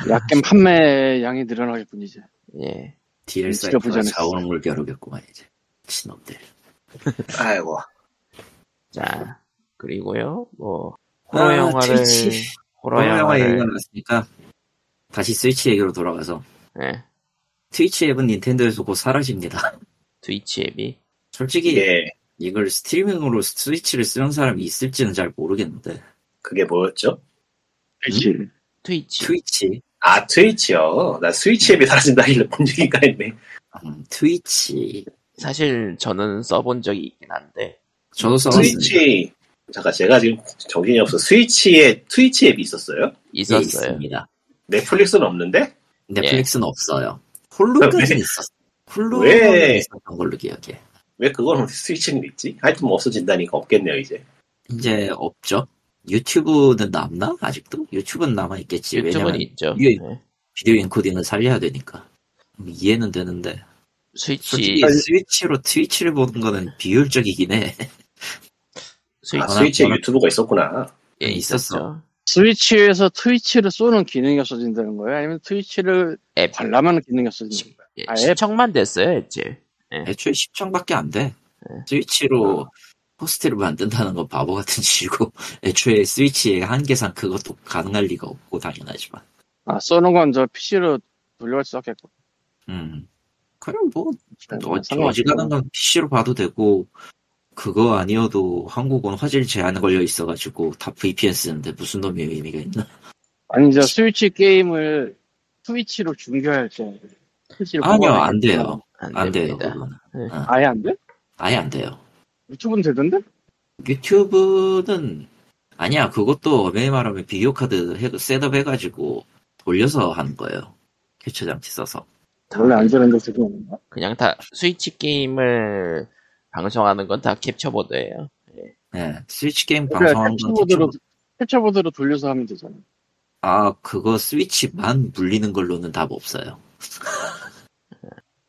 약겜 판매 양이 늘어나길 뿐이지. 예. 디엘사이트가 사오는 걸 겨루겠구만 이제. 신놈들. 아이고. 자 그리고요 뭐 호러 아, 영화를 트위치. 호러, 호러 영화 얘기가 나왔으니까 다시 스위치 얘기로 돌아가서. 예. 트위치 앱은 닌텐도에서 곧 사라집니다. 트위치 앱이? 솔직히 예. 이걸 스트리밍으로 스위치를 쓰는 사람이 있을지는 잘 모르겠는데. 그게 뭐였죠? 트위치. 음? 트위치. 트위치. 아 트위치요. 나 스위치 앱이 사라진다길래 뭔 얘기가 했네. 음, 트위치. 사실 저는 써본 적이 있긴 한데. 저도 써봤습니다. 트위치. 잠깐 제가 지금 정신이 없어. 스위치에 트위치 앱이 있었어요? 있었어요. 네, 넷플릭스는 없는데? 넷플릭스는 예. 없어요. 홀루까지는 있었어. 홀루는 있었던 걸로 기억해. 왜 그걸 스위치는 있지? 하여튼 뭐 없어진다니까 없겠네요 이제. 이제 없죠. 유튜브는 남나? 아직도? 유튜브는 남아있겠지. 유튜브는 왜냐면 있죠. 비디오, 네. 비디오 인코딩을 살려야 되니까. 이해는 되는데 스위치 스위치로 트위치를 보는 거는 비효율적이긴 해. 스위치. 아, 스위치에 유튜브가 있었구나. 예 있었어. 스위치에서 트위치를 쏘는 기능이 없어진다는 거예요? 아니면 트위치를 앱 관람하는 기능이 없어진다는 거예요? 예, 아, 시청만 됐어요 애초에. 네. 애초에 십 청밖에 안 돼. 네. 스위치로 어. 호스트를 만든다는 건 바보 같은 짓이고 애초에 스위치의 한계상 그것도 가능할 리가 없고 당연하지만. 아 쏘는 건 저 피씨로 돌려갈 수 없겠고. 음. 그럼 뭐 어지, 어지간한 건 피씨로 봐도 되고 그거 아니어도 한국은 화질 제한 걸려 있어가지고 다 브이피엔 쓰는데 무슨 놈의 의미가 있나? 아니 저 스위치 게임을 트위치로 중계할 때. 아니요 안 돼요. 안, 안 돼요. 네. 어. 아예 안 돼? 아예 안 돼요. 유튜브는 되던데? 유튜브는 아니야. 그것도 매일 말하면 비디오 카드 해, 셋업해가지고 돌려서 하는 거예요. 캡처 장치 써서. 원래 안 되는데 지금 그냥 다 스위치 게임을 방송하는 건 다 캡처보드예요. 예. 네, 스위치 게임 방송하는 건 캡처보드로, 캡처보드로 돌려서 하면 되잖아요. 아, 그거 스위치만 물리는 걸로는 답 없어요.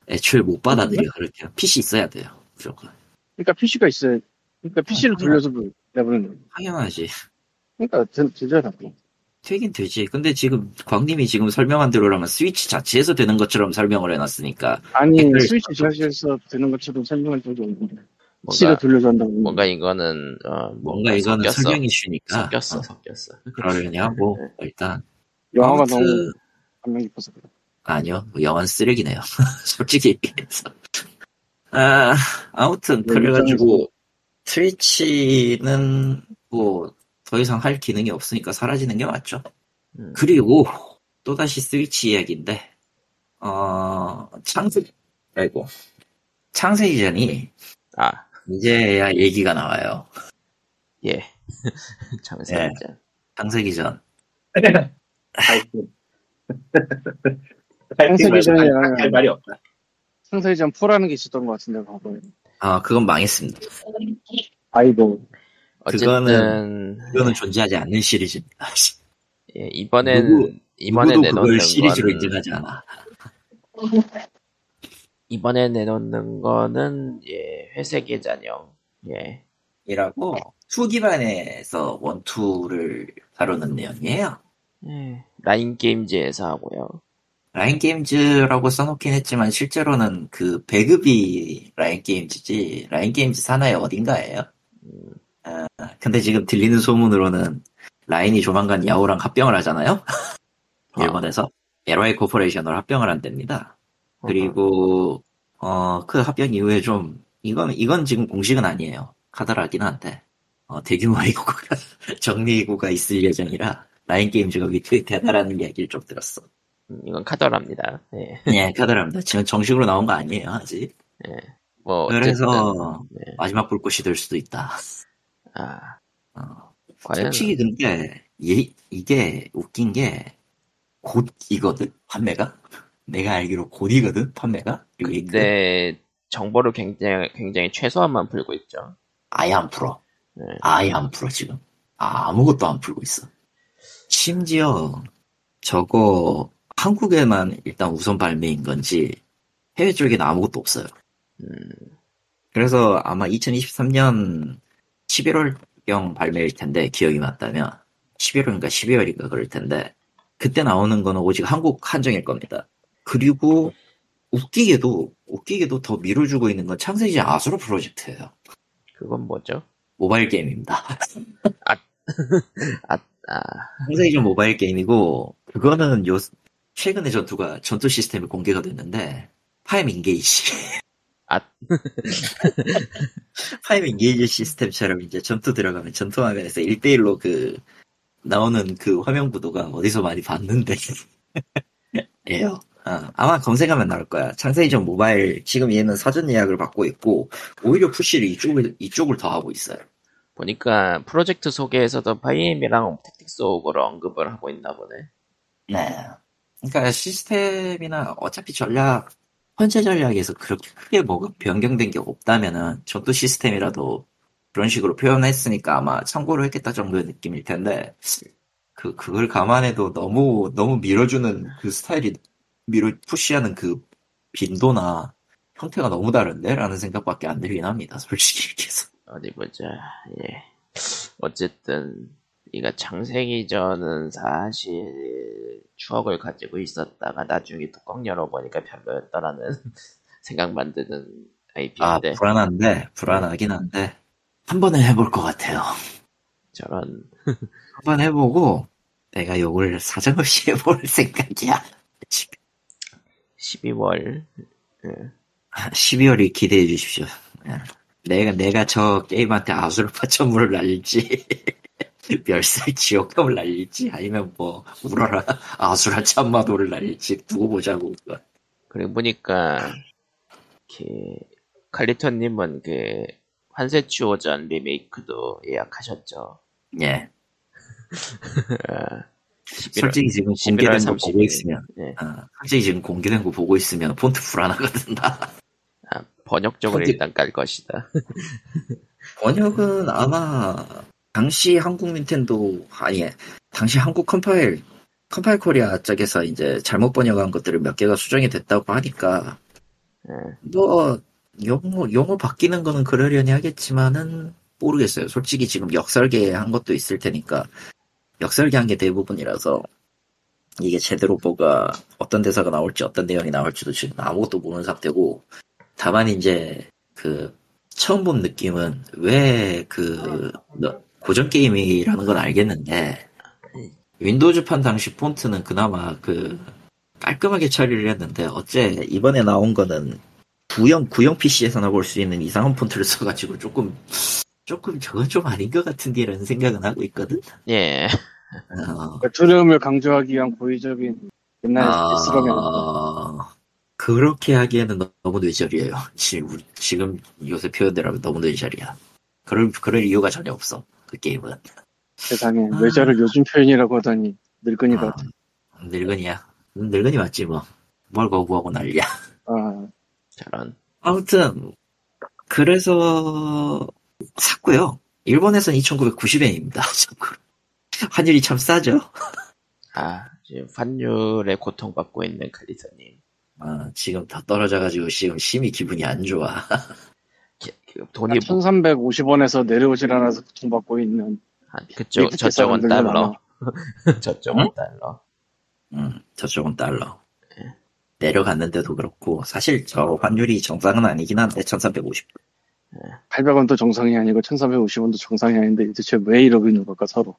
애초에 못 받아들여, 그렇게. 피씨 있어야 돼요, 무조건. 그러니까 피씨가 있어야, 그러니까 피씨를 아, 돌려서 내보내는. 당연하지. 그러니까 되죠, 답이. 되긴 되지. 근데 지금 광님이 지금 설명한 대로라면 스위치 자체에서 되는 것처럼 설명을 해놨으니까. 아니, 핵을... 스위치 자체에서 되는 것처럼 설명할 적이 없는데. 피씨를 돌려서 한다고. 뭔가 이거는 어, 뭔가, 뭔가 이거는 섞였어. 설명 이슈니까. 섞였어, 어, 섞였어. 그러려냐고 네. 일단. 영화가 아무튼... 너무 감명 깊어서 그래. 아니요, 영화는 쓰레기네요. 솔직히 얘기해서. 아, 아무튼 네, 그래가지고 트위치는 뭐 더 이상 할 기능이 없으니까 사라지는 게 맞죠. 음. 그리고 또다시 스위치 이야기인데, 어, 창세, 아이고, 창세 이전이 아 이제야 얘기가 나와요. 예, 창세 예. 이전, 창세 이전. 창세 이전에 할 말이 없다. 창세 이전 포라는 게 있었던 것 같은데 과거에. 아, 그건 망했습니다. 아이고. 그거는 그거는 존재하지 않는 시리즈입니다. 예, 이번엔 누구, 이번에 내놓는 그걸 시리즈로 건... 인정하지 않아. 이번에 내놓는 거는 예, 회색의 잔영. 예. 이라고 투 기반에서 원투를 다루는 내용이에요. 예. 라인 게임즈에서 하고요. 라인 게임즈라고 써놓긴 했지만 실제로는 그 배급이 라인 게임즈지 라인 게임즈 산하의 어딘가예요. 음. 아, 근데 지금 들리는 소문으로는 라인이 조만간 야오랑 합병을 하잖아요. 어. 일본에서 엘와이 코퍼레이션으로 합병을 한답니다. 어. 그리고 어, 그 합병 이후에 좀 이건 이건 지금 공식은 아니에요. 카더라긴 한데 어, 대규모 해고가 정리해고가 있을 예정이라 라인 게임즈가 위태되다라는 이야기를 좀 들었어. 이건 카더랍니다. 예, 예, 카더랍니다. 지금 정식으로 나온 거 아니에요 아직. 예, 뭐 그래서 예. 마지막 불꽃이 될 수도 있다. 아, 어, 과연... 솔직히 근데 예, 이게 웃긴 게 곧 이거든 판매가. 내가 알기로 곧 이거든 판매가. 근데 정보를 굉장히 굉장히 최소한만 풀고 있죠. 아예 안 풀어. 네. 아예 안 풀어 지금. 아, 아무것도 안 풀고 있어. 심지어 저거 한국에만 일단 우선 발매인 건지 해외 쪽에는 아무것도 없어요. 음. 그래서 아마 이천이십삼 년 십일월경 발매일 텐데, 기억이 맞다면. 십일월인가 십이월인가 그럴 텐데, 그때 나오는 거는 오직 한국 한정일 겁니다. 그리고, 웃기게도, 웃기게도 더 미뤄주고 있는 건 창세기 아수라 프로젝트예요. 그건 뭐죠? 모바일 게임입니다. 아, 아, 아. 창세기 모바일 게임이고, 그거는 요, 최근에 전투가, 전투 시스템이 공개가 됐는데, 파임 인게이지. 아, 파임 인게이지 시스템처럼 이제 전투 들어가면 전투 화면에서 일 대일로 그, 나오는 그 화면 구도가 어디서 많이 봤는데. 예요. 어, 아마 검색하면 나올 거야. 창세이전 모바일, 지금 얘는 사전 예약을 받고 있고, 오히려 푸시를 이쪽을, 이쪽을 더 하고 있어요. 보니까 프로젝트 소개에서도 파이엠이랑 택틱스 오그로 언급을 하고 있나 보네. 네. 그러니까 시스템이나 어차피 전략, 현재 전략에서 그렇게 크게 뭐가 변경된 게 없다면은 전투 시스템이라도 그런 식으로 표현했으니까 아마 참고를 했겠다 정도의 느낌일 텐데, 그, 그걸 감안해도 너무, 너무 밀어주는 그 스타일이, 밀어, 푸시하는 그 빈도나 형태가 너무 다른데? 라는 생각밖에 안 들긴 합니다, 솔직히 얘기해서. 어디 보자, 예. 어쨌든, 이가 창세기전은 사실 추억을 가지고 있었다가 나중에 뚜껑 열어보니까 별로였더라는 생각만 드는 아이피인데. 아, 불안한데, 불안하긴 한데 한 번은 해볼 것 같아요. 저런. 한 번 해보고 내가 요걸 사정없이 해볼 생각이야. 지금. 십이월. 네. 십이월이 기대해 주십시오. 내가 내가 저 게임한테 아수라 파천물을 날릴지. 멸살 지옥감을 날릴지, 아니면 뭐, 울어라, 아수라 참마도를 날릴지, 두고 보자고. 그래, 보니까, 그, 칼리턴님은 그, 환세추오전 리메이크도 예약하셨죠. 예. 십일월, 솔직히 지금 공개된 거 보고 있으면, 예. 어, 솔직히 지금 공개된 거 보고 있으면 폰트 불안하거든, 나. 아, 번역적으로 근데... 일단 깔 것이다. 번역은 아마 당시 한국 닌텐도 아니 당시 한국 컴파일 컴파일 코리아 쪽에서 이제 잘못 번역한 것들을 몇 개가 수정이 됐다고 하니까 뭐 용어 용어 바뀌는 거는 그러려니 하겠지만은 모르겠어요. 솔직히 지금 역설계 한 것도 있을 테니까 역설계 한 게 대부분이라서 이게 제대로 뭐가 어떤 대사가 나올지 어떤 내용이 나올지도 지금 아무것도 모르는 상태고 다만 이제 그 처음 본 느낌은 왜 그 고전 게임이라는 건 알겠는데 윈도우즈판 당시 폰트는 그나마 그 깔끔하게 처리를 했는데 어째 이번에 나온 거는 구형 구형 피씨에서나 볼 수 있는 이상한 폰트를 써가지고 조금 조금 저건 좀 아닌 것 같은데라는 생각은 하고 있거든. 예. 어. 두려움을 강조하기 위한 고의적인 옛날 어... 스러면 그렇게 하기에는 너무 뇌절이에요. 지금, 지금 요새 표현대로 하면 너무 뇌절이야. 그럴, 그럴 이유가 전혀 없어. 그 게임은. 세상에, 아... 뇌절을 요즘 표현이라고 하다니, 늙은이 같아. 아, 늙은이야. 늙은이 맞지 뭐. 뭘 거부하고 난리야. 아. 저런. 아무튼, 그래서, 샀고요. 일본에서는 이천구백구십 엔입니다. 참고로. 환율이 참 싸죠? 아, 지금 환율에 고통받고 있는 칼리터님. 아, 지금 다 떨어져가지고 지금 심히 기분이 안 좋아. 돈이 천삼백오십 원에서 내려오질 않아서 고통받고 있는. 아, 그쪽, 저쪽은 달러. 저쪽은 응? 달러. 음, 저쪽은 달러. 네. 내려갔는데도 그렇고, 사실 저 환율이 정상은 아니긴 한데, 천삼백오십. 네. 팔백 원도 정상이 아니고, 천삼백오십 원도 정상이 아닌데, 대체 왜 이러고 있는 걸까, 서로.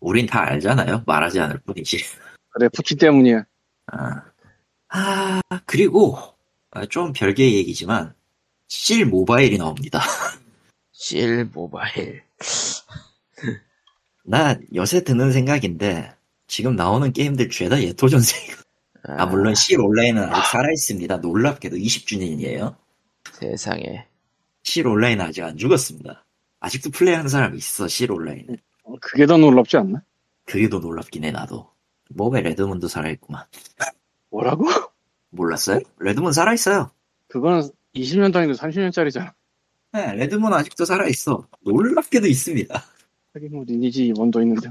우린 다 알잖아요. 말하지 않을 뿐이지. 그래, 푸치 때문이야. 아. 아, 그리고, 좀 별개의 얘기지만, 실 모바일이 나옵니다. 실 모바일. 나 요새 드는 생각인데, 지금 나오는 게임들 죄다 예토전생이고. 아, 물론 실 온라인은 아직 살아있습니다. 놀랍게도 이십 주년이에요. 세상에. 실 온라인은 아직 안 죽었습니다. 아직도 플레이하는 사람이 있어, 실 온라인은. 그게 더 놀랍지 않나? 그게 더 놀랍긴 해, 나도. 몸에 레드문도 살아있구만. 뭐라고? 몰랐어요? 레드문 살아있어요. 그건 이십 년 단위도 삼십 년짜리잖아. 네, 레드문 아직도 살아있어. 놀랍게도 있습니다. 하긴 뭐 리니지 원도 있는데.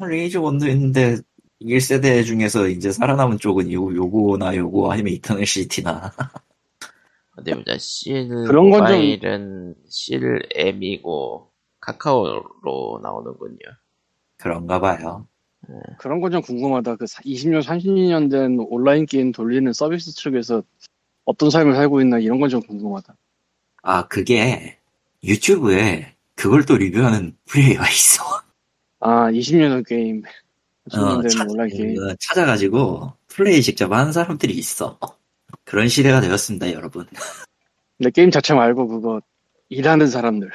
리니지 원도 있는데 일 세대 중에서 이제 살아남은 쪽은 요, 요거나 요거 아니면 이터널 시티나. 어디 보자. 실 그런 모바일은 좀... 실 M이고 카카오로 나오는군요. 그런가 봐요. 네. 그런 건 좀 궁금하다. 그 이십 년, 삼십 년 된 온라인 게임 돌리는 서비스 측에서 어떤 삶을 살고 있나 이런 건 좀 궁금하다. 아, 그게 유튜브에 그걸 또 리뷰하는 플레이가 있어. 아, 이십 년 전 게임. 어, 찾, 온라인 게임. 찾아가지고 플레이 직접 하는 사람들이 있어. 그런 시대가 되었습니다, 여러분. 근데 게임 자체 말고 그거 일하는 사람들.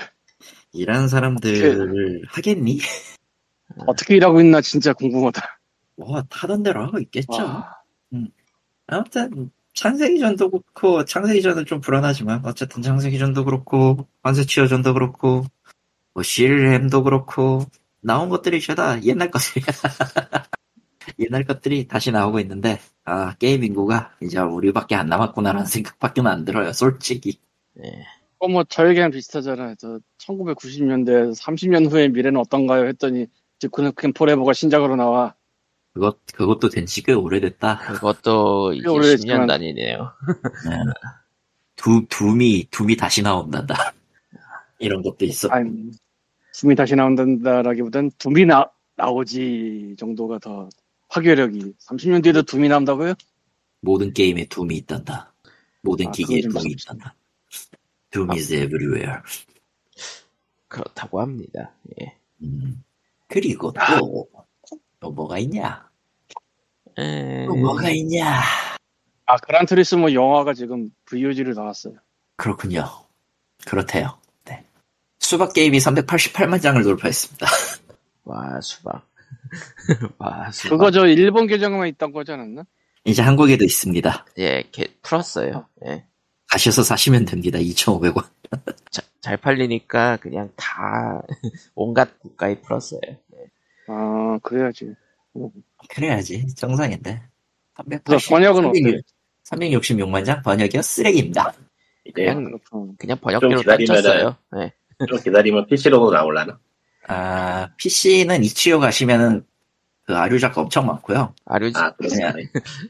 일하는 사람들을 어떻게... 하겠니? 어떻게 일하고 있나 진짜 궁금하다. 뭐 하던 대로 하고 있겠죠. 응. 아무튼 창세기전도 그렇고 창세기전은 좀 불안하지만 어쨌든 창세기전도 그렇고 환세치어전도 그렇고 뭐 실엠도 그렇고 나온 것들이 죄다 옛날 것들이야. 옛날 것들이 다시 나오고 있는데 아 게임 인구가 이제 우리밖에 안 남았구나라는 생각밖에 안 들어요 솔직히. 네. 어, 뭐 저 얘기랑 비슷하잖아요. 저 천구백구십 년대 삼십 년 후의 미래는 어떤가요 했더니 이제 그냥 포레버가 신작으로 나와. 그것, 그것도 된 지 꽤 오래됐다. 그것도 이제 십 년 단위네요. 네. 두, 둠이, 둠이 다시 나온단다. 이런 것도 있어. 아니, 둠이 다시 나온다라기보단 둠이 나, 나오지 정도가 더 파괴력이. 삼십 년 뒤에도 둠이 나온다고요? 모든 게임에 둠이 있단다. 모든 아, 기계에 둠이 있단다. 둠 is everywhere. 그렇다고 합니다. 예. 음. 그리고 또, 또 뭐가 있냐? 에... 또 뭐가 있냐? 아, 그란트리스모 영화가 지금 브이오디로 나왔어요. 그렇군요. 그렇대요. 네. 수박 게임이 삼백팔십팔만 장을 돌파했습니다. 와, 수박. 와, 수박. 그거 저 일본 계정만 있다고 하지 않았나? 이제 한국에도 있습니다. 예, 게, 풀었어요. 예. 가셔서 사시면 됩니다. 이천오백 원. 자, 잘 팔리니까 그냥 다 온갖 국가에 풀었어요. 네. 아, 그래야지. 그래야지. 정상인데. 삼백팔십, 번역은 삼백, 어때? 삼백육십육만 장 번역이요? 쓰레기입니다. 이제 그냥, 그냥 번역기로 던졌어요. 네. 좀 기다리면 피시로도 나올라나? 아, 피시는 이치오 가시면은 그 아류작가 엄청 많고요. 아류작. 아, 그러면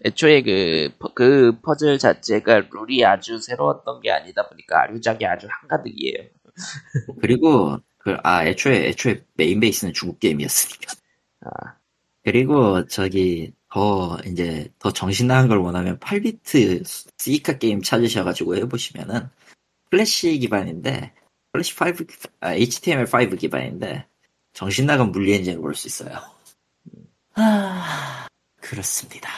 애초에 그, 그 퍼즐 자체가 룰이 아주 새로웠던 게 아니다 보니까 아류작이 아주 한가득이에요. 그리고 그, 아, 애초에 애초에 메인 베이스는 중국 게임이었으니까. 아. 그리고 저기 더 이제 더 정신 나간 걸 원하면 팔 비트 스이카 게임 찾으셔가지고 해보시면은 플래시 기반인데. 플래시 오, 아, 에이치티엠엘 오 기반인데 정신 나간 물리 엔진을 볼 수 있어요. 하... 그렇습니다.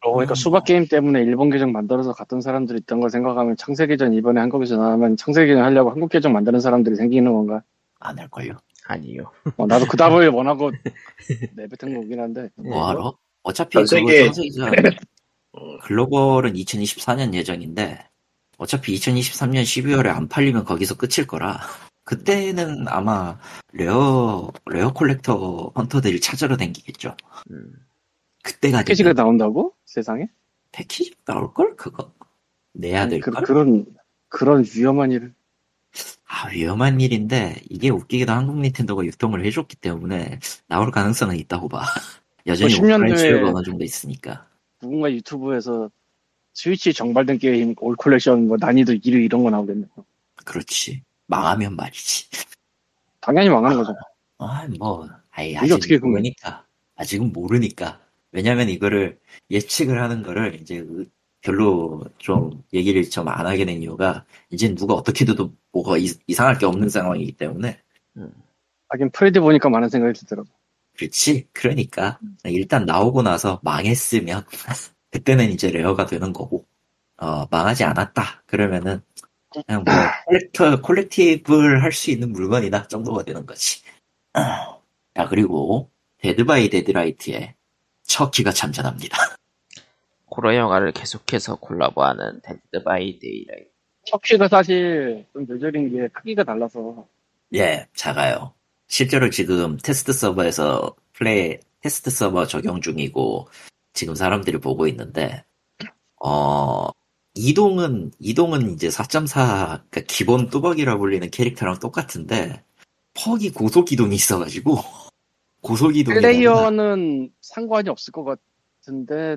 그러고 보니까 음... 수박 게임 때문에 일본 계정 만들어서 갔던 사람들이 있던 걸 생각하면 창세 계정 이번에 한국에 전환하면 창세 계정 하려고 한국 계정 만드는 사람들이 생기는 건가? 안 할걸요? 아니요. 어, 나도 그 답을 원하고 내뱉은 거긴 한데. 뭐하러? 어차피 그거 창세 계정 글로벌은 이천이십사 년 예정인데 어차피 이천이십삼 년 십이월에 안 팔리면 거기서 끝일 거라 그때는 아마 레어 레어 콜렉터 헌터들이 찾으러 다니겠죠. 음. 그때가 패키지가 되면. 나온다고? 세상에? 패키지 나올 걸 그거 내야 될 걸. 그, 그런 그런 위험한 일. 아 위험한 일인데 이게 웃기게도 한국 닌텐도가 유통을 해줬기 때문에 나올 가능성은 있다고 봐. 여전히 오프라인 수요가 어느 정도 있으니까. 누군가 유튜브에서 스위치 정발된 게임 올 컬렉션 뭐 난이도 일 위 이런 거 나오겠네요. 그렇지. 망하면 말이지. 당연히 망하는 아, 거잖아. 아, 뭐, 아이, 아직 어떻게 모르니까. 아직은 모르니까. 왜냐면 이거를 예측을 하는 거를 이제 별로 좀 얘기를 좀 안 하게 된 이유가 이제 누가 어떻게 돼도 뭐가 이, 이상할 게 없는 상황이기 때문에. 음. 하긴 프레디 보니까 많은 생각이 들더라고. 그렇지. 그러니까 일단 나오고 나서 망했으면. 그때는 이제 레어가 되는 거고, 어, 망하지 않았다. 그러면은, 그냥 뭐, 콜렉터, 콜렉티브를 할 수 있는 물건이다 정도가 되는 거지. 야, 그리고, 데드 바이 데드라이트에 처키가 참전합니다. 호러 영화를 계속해서 콜라보하는 데드 바이 데드라이트. 처키가 사실 좀 뇌절인 게 크기가 달라서. 예, 작아요. 실제로 지금 테스트 서버에서 플레이, 테스트 서버 적용 중이고, 지금 사람들이 보고 있는데, 어, 이동은, 이동은 이제 사 점 사, 그러니까 기본 뚜벅이라 불리는 캐릭터랑 똑같은데, 퍽이 고속 이동이 있어가지고, 고속 이동이. 플레이어는 상관이 없을 것 같은데,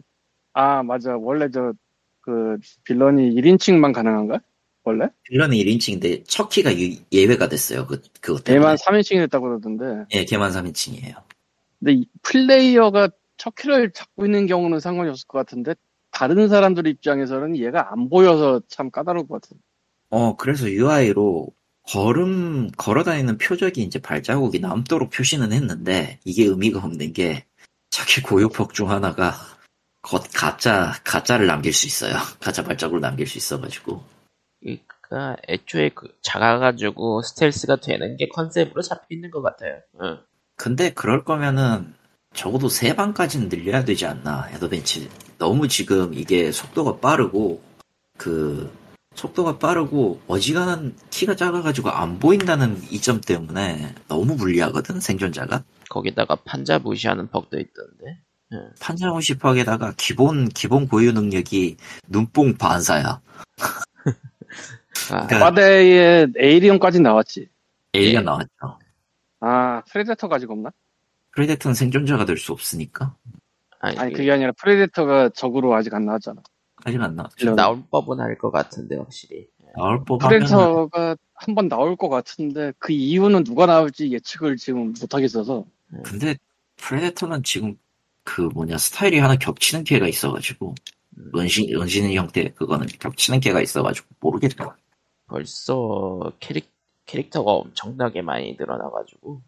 아, 맞아. 원래 저, 그, 빌런이 일 인칭만 가능한가? 원래? 빌런은 일 인칭인데, 처키가 예외가 됐어요. 그, 그것 때문에. 걔만 삼 인칭이 됐다고 그러던데. 예, 걔만 삼 인칭이에요. 근데 이 플레이어가 척키를 찾고 있는 경우는 상관이 없을 것 같은데 다른 사람들 입장에서는 얘가 안 보여서 참 까다로울 것 같은데. 어 그래서 유아이로 걸음 걸어다니는 표적이 이제 발자국이 남도록 표시는 했는데 이게 의미가 없는 게 척키 고유폭 중 하나가 거, 가짜 가짜를 남길 수 있어요. 가짜 발자국을 남길 수 있어가지고. 그러니까 애초에 그 작아가지고 스텔스가 되는 게 컨셉으로 잡혀 있는 것 같아요. 응. 근데 그럴 거면은. 적어도 세 방까지는 늘려야 되지 않나, 애더벤치. 너무 지금 이게 속도가 빠르고, 그, 속도가 빠르고, 어지간한 키가 작아가지고 안 보인다는 이점 때문에 너무 불리하거든, 생존자가. 거기다가 판자 무시하는 퍽도 있던데. 네. 판자 무시 퍽에다가 기본, 기본 고유 능력이 눈뽕 반사야. 아. 과대에 에이리언까지 나왔지. 에이리언 나왔죠. 아, 프레데터 가지고 없나? 프레데터는 생존자가 될 수 없으니까. 아니, 아니 그게 아니라 프레데터가 적으로 아직 안 나왔잖아. 아직 안 나왔죠. 나올 법은 할 것 같은데 확실히. 나올 법. 프레데터가 하면... 한 번 나올 것 같은데 그 이유는 누가 나올지 예측을 지금 못 하겠어서. 근데 프레데터는 지금 그 뭐냐 스타일이 하나 겹치는 개가 있어가지고 원신 원신의 형태 그거는 겹치는 개가 있어가지고 모르겠다. 벌써 캐릭 캐릭터가 엄청나게 많이 늘어나가지고.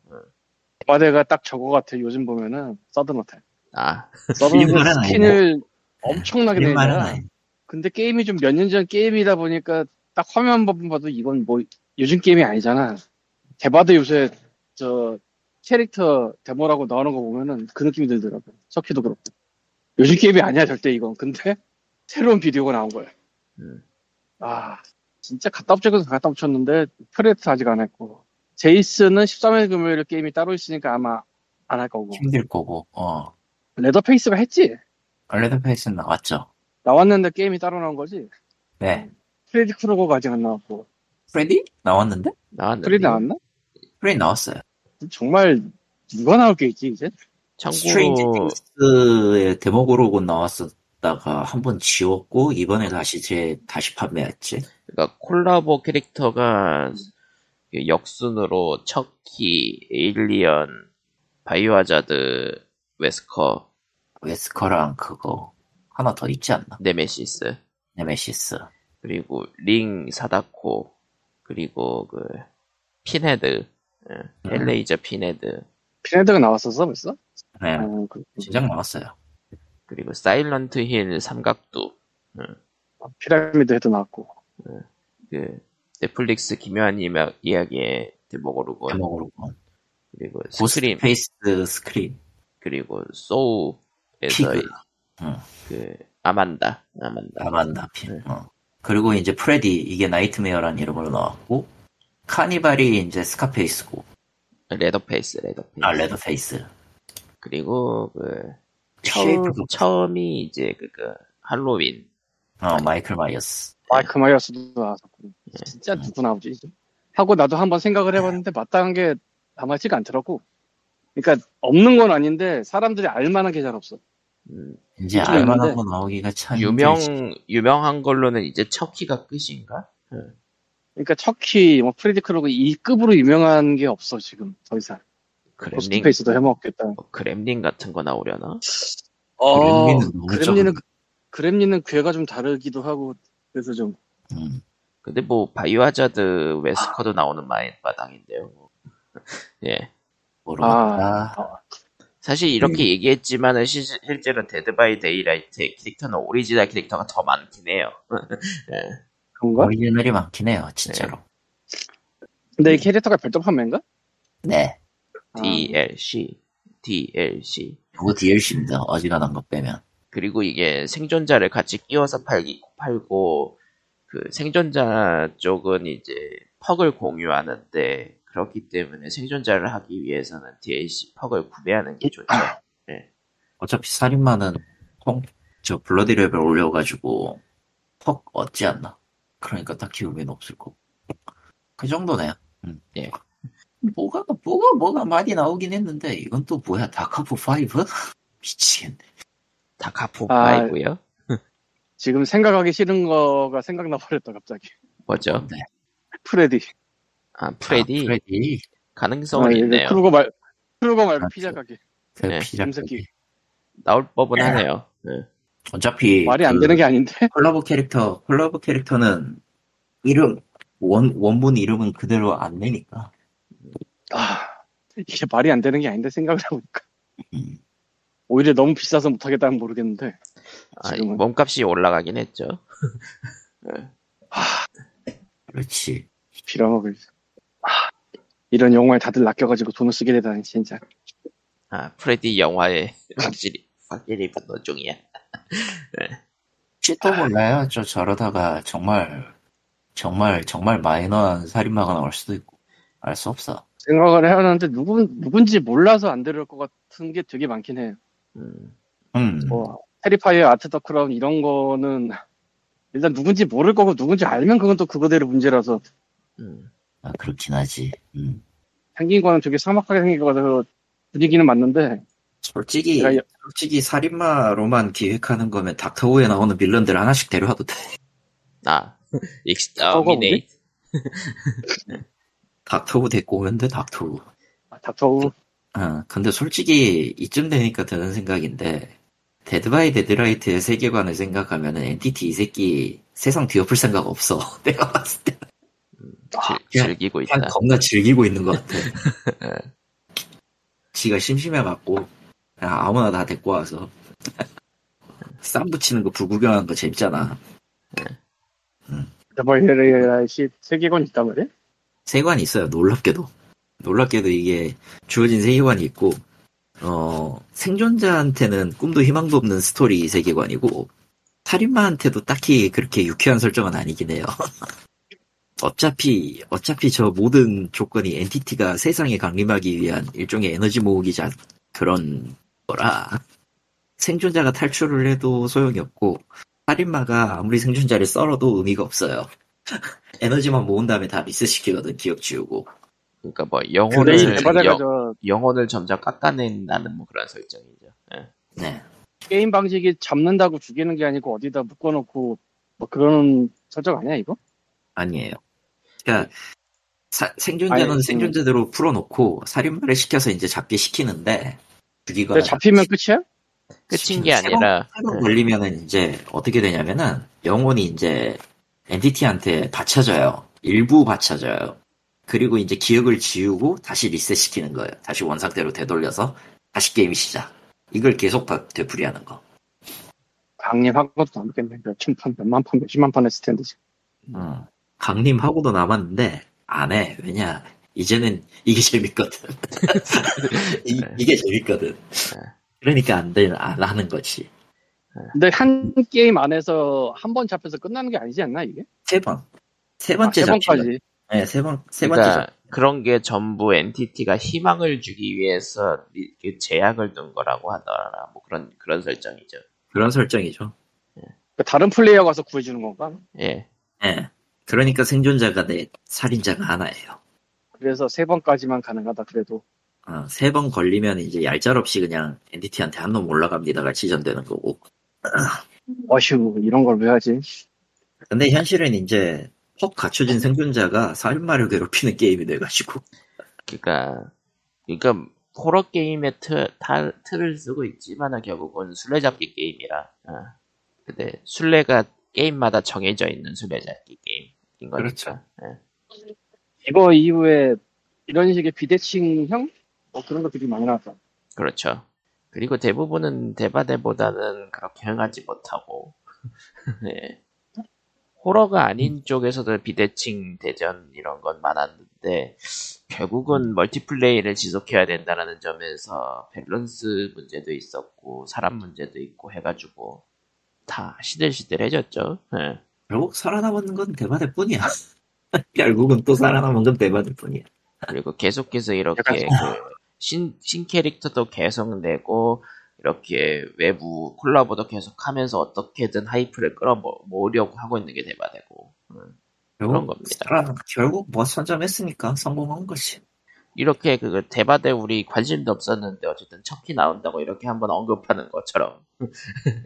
과대가 딱 저거 같아. 요즘 보면은 서든어택. 아, 서든어택 스킨을 엄청나게 내잖아. 근데 게임이 좀 몇 년 전 게임이다 보니까 딱 화면 보면 봐도 이건 뭐 요즘 게임이 아니잖아. 대바드 요새 저 캐릭터 데모라고 나오는 거 보면은 그 느낌이 들더라고. 서키도 그렇고. 요즘 게임이 아니야 절대 이건. 근데 새로운 비디오가 나온 거야. 음. 아, 진짜 갖다 붙여서 갖다 붙였는데 프레트 아직 안 했고. 제이스는 십삼 일 금요일 게임이 따로 있으니까 아마 안 할 거고. 힘들 거고, 어. 레더페이스가 했지? 레더페이스는 나왔죠. 나왔는데 게임이 따로 나온 거지? 네. 프레디 크루거가 아직 안 나왔고. 프레디? 나왔는데? 나왔는데. 프레디 나왔나? 프레디 나왔어요. 정말 누가 나올 게 있지 이제? 참고... 스트레인지 띵스의 데모로 곧 나왔었다가 한번 지웠고 이번에 다시 제 다시 판매했지. 그러니까 콜라보 캐릭터가 역순으로 척키, 에일리언, 바이오하자드, 웨스커. 웨스커랑 그거 하나 더 있지 않나? 네메시스. 네메시스. 그리고 링 사다코. 그리고 그 핀헤드. 응. 엘레이저 핀헤드. 핀헤드가 나왔었어 벌써? 네. 어, 그... 진작 나왔어요. 그리고 사일런트 힐 삼각두. 응. 피라미드 헤드 나왔고. 응. 그 넷플릭스 기묘한 이야기의 데모고르곤. 데모고르곤. 그리고 고스림. 스페이스 스크린. 그리고 소우에서의 응. 그 아만다. 아만다. 아만다 핀. 응. 어. 그리고 이제 프레디 이게 나이트메어라는 이름으로 나왔고 카니발이 이제 스카페이스고. 레더페이스, 레더페이스. 아, 레더페이스. 그리고 그 처음, 처음이 이제 그, 그 할로윈. 어, 마이클 마이어스. 마이클 마이어스도 나왔었고. 예. 진짜 누구 나오지? 하고 나도 한번 생각을 해봤는데 마땅한 게 남아있지가 않더라고. 그러니까 없는 건 아닌데 사람들이 알만한 게 잘 없어. 음, 이제 알만한 거 나오기가 참 유명 힘들지. 유명한 걸로는 이제 척키가 끝인가? 응. 그러니까 척키, 뭐 프레디 크루거 이 급으로 유명한 게 없어 지금 더 이상. 고스트페이스도 해먹겠다. 뭐, 그렘린 같은 거 나오려나? 어, 그렘린은 그렘린은, 그렘린은 괴가 좀 다르기도 하고 그래서 좀. 음. 근데 뭐 바이오하자드 웨스커도 아. 나오는 마당인데요. 예. 모르겠다. 아. 사실 이렇게 음. 얘기했지만은 실제로 데드 바이 데이라이트의 캐릭터는 오리지널 캐릭터가 더 많긴 해요. 예. 그런가? 오리지널이 많긴 해요, 진짜로. 네. 근데 이 캐릭터가 별도 판매인가? 네. 디엘씨. 디엘씨. 이거 디엘씨입니다. 어지간한 거 빼면. 그리고 이게 생존자를 같이 끼워서 팔기, 팔고, 그 생존자 쪽은 이제 퍽을 공유하는데, 그렇기 때문에 생존자를 하기 위해서는 디엘씨 퍽을 구매하는 게 좋죠. 네. 어차피 살인마는 펑, 저 블러디 랩을 올려가지고, 퍽 얻지 않나? 그러니까 딱히 의미는 없을 거고. 그 정도네요. 음. 예. 뭐가, 뭐가, 뭐가 많이 나오긴 했는데, 이건 또 뭐야, 다카포 파이브? 미치겠네. 다카포 파이브요? 아, 지금 생각하기 싫은 거가 생각나버렸다, 갑자기. 뭐죠? 네. 프레디. 아, 프레디? 아, 프레디. 가능성은 아, 있네요. 크루거 말, 크루거 말고 아, 피자 가게. 그 네. 피자 가게. 나올 법은 하네요. 네. 어차피 말이 안 그 되는 게 아닌데 콜라보 캐릭터 콜라보 캐릭터는 이름 원 원본 이름은 그대로 안 내니까 아 이게 말이 안 되는 게 아닌데 생각을 해보니까 음. 오히려 너무 비싸서 못하겠다는 모르겠는데 아, 몸값이 올라가긴 했죠. 아, 그렇지 빌어먹을 아, 이런 영화에 다들 낚여가지고 돈을 쓰게 되다니 진짜 아 프레디 영화에 확실히 확실히 분노 중이야. 네. 쉿도 몰라요. 저 저러다가 정말 정말 정말 마이너한 살인마가 나올 수도 있고 알 수 없어. 생각을 해야 하는데 누군 누군지 몰라서 안 들을 것 같은 게 되게 많긴 해요. 음, 음. 뭐 테리파이어, 아트 더 크라운 이런 거는 일단 누군지 모를 거고 누군지 알면 그건 또 그거대로 문제라서. 음. 아 그렇긴 하지. 음. 생긴 거는 되게 사막하게 생긴 거 같아서 분위기는 맞는데. 솔직히, 그러니까, 솔직히 살인마로만 기획하는 거면 닥터호에 나오는 빌런들 하나씩 데려와도 돼. 아, 엑스터미네이트. 닥터호 데리고 오면 돼, 닥터호. 아, 닥터호? 아, 근데 솔직히 이쯤 되니까 드는 생각인데, 데드 바이 데드라이트의 세계관을 생각하면은 엔티티 이 새끼 세상 뒤엎을 생각 없어. 내가 봤을 때. 음, 아, 즐, 즐기고 있다. 겁나 즐기고 있는 것 같아. 지가 심심해갖고. 야, 아무나 다 데리고 와서 쌈 붙이는 거 불구경하는 거 재밌잖아. 더블유엘씨 세계관 있단 말이야? 세계관이 있어요. 놀랍게도 놀랍게도 이게 주어진 세계관이 있고 어 생존자한테는 꿈도 희망도 없는 스토리 세계관이고 살인마한테도 딱히 그렇게 유쾌한 설정은 아니긴 해요. 어차피 어차피 저 모든 조건이 엔티티가 세상에 강림하기 위한 일종의 에너지 모으기자 그런 거라 생존자가 탈출을 해도 소용이 없고 살인마가 아무리 생존자를 썰어도 의미가 없어요. 에너지만 모은 다음에 다 리셋시키거든, 기억 지우고. 그러니까 뭐 영혼을 영, 영혼을 점점 깎아낸다는 뭐 그런 설정이죠. 네. 네. 게임 방식이 잡는다고 죽이는 게 아니고 어디다 묶어놓고 뭐 그런 설정 아니야 이거? 아니에요. 그러니까 사, 생존자는 아니, 생존자대로 음. 풀어놓고 살인마를 시켜서 이제 잡게 시키는데 죽이거나 잡히면 끝이야? 끝인 게 아니라 새로 걸리면은 이제 어떻게 되냐면은 영혼이 이제 엔티티한테 받쳐져요. 일부 받쳐져요. 그리고 이제 기억을 지우고 다시 리셋시키는 거예요. 다시 원상태로 되돌려서 다시 게임이 시작. 이걸 계속 되풀이하는 거. 강림하고도 남겠네. 몇천 판, 몇만 판, 몇십만 판 했을 텐데. 어, 강림하고도 남았는데 안 해. 왜냐? 이제는 이게 재밌거든. 이, 이게 재밌거든. 그러니까 안, 돼, 안 하는 거지. 근데 한 게임 안에서 한 번 잡혀서 끝나는 게 아니지 않나 이게? 세 번. 세 번째 아, 세 번까지. 네, 세 번, 세 그러니까 번째. 그런 게 전부 엔티티가 희망을 주기 위해서 제약을 둔 거라고 하더라. 뭐 그런 그런 설정이죠. 그런 설정이죠. 예. 다른 플레이어 가서 구해주는 건가? 예. 예. 그러니까 생존자가 네, 살인자가 하나예요. 그래서 세 번까지만 가능하다 그래도. 어, 세 번 걸리면 이제 얄짤없이 그냥 엔티티한테 한 놈 올라갑니다가 지전되는 거고. 어휴, 이런 걸 왜 하지? 근데 현실은 이제 퍽 갖춰진 생존자가 살인마를 괴롭히는 게임이 돼가지고. 그러니까, 그러니까 호러 게임의 틀, 다, 틀을 쓰고 있지만 결국은 술래잡기 게임이라. 어. 근데 술래가 게임마다 정해져 있는 술래잡기 게임인 거니까. 그렇죠. 예. 이거 이후에 이런 식의 비대칭형? 뭐 그런 것들이 많이 나왔다. 그렇죠. 그리고 대부분은 대바대보다는 그렇게 행하지 못하고. 네. 호러가 아닌 쪽에서도 비대칭 대전 이런 건 많았는데 결국은 멀티플레이를 지속해야 된다는 점에서 밸런스 문제도 있었고 사람 문제도 있고 해가지고 다 시들시들해졌죠. 네. 결국 살아남은 건 대바대뿐이야. 결국은 또 살아남은 건 대바대뿐이야. 그리고 계속해서 이렇게 그 신, 신 캐릭터도 계속 내고 이렇게 외부 콜라보도 계속 하면서 어떻게든 하이프를 끌어모으려고 하고 있는 게 대바되고 음, 그런 겁니다. 사람, 결국 뭐 선점했으니까 성공한 것이. 이렇게 그 대바대 우리 관심도 없었는데 어쨌든 척키 나온다고 이렇게 한번 언급하는 것처럼.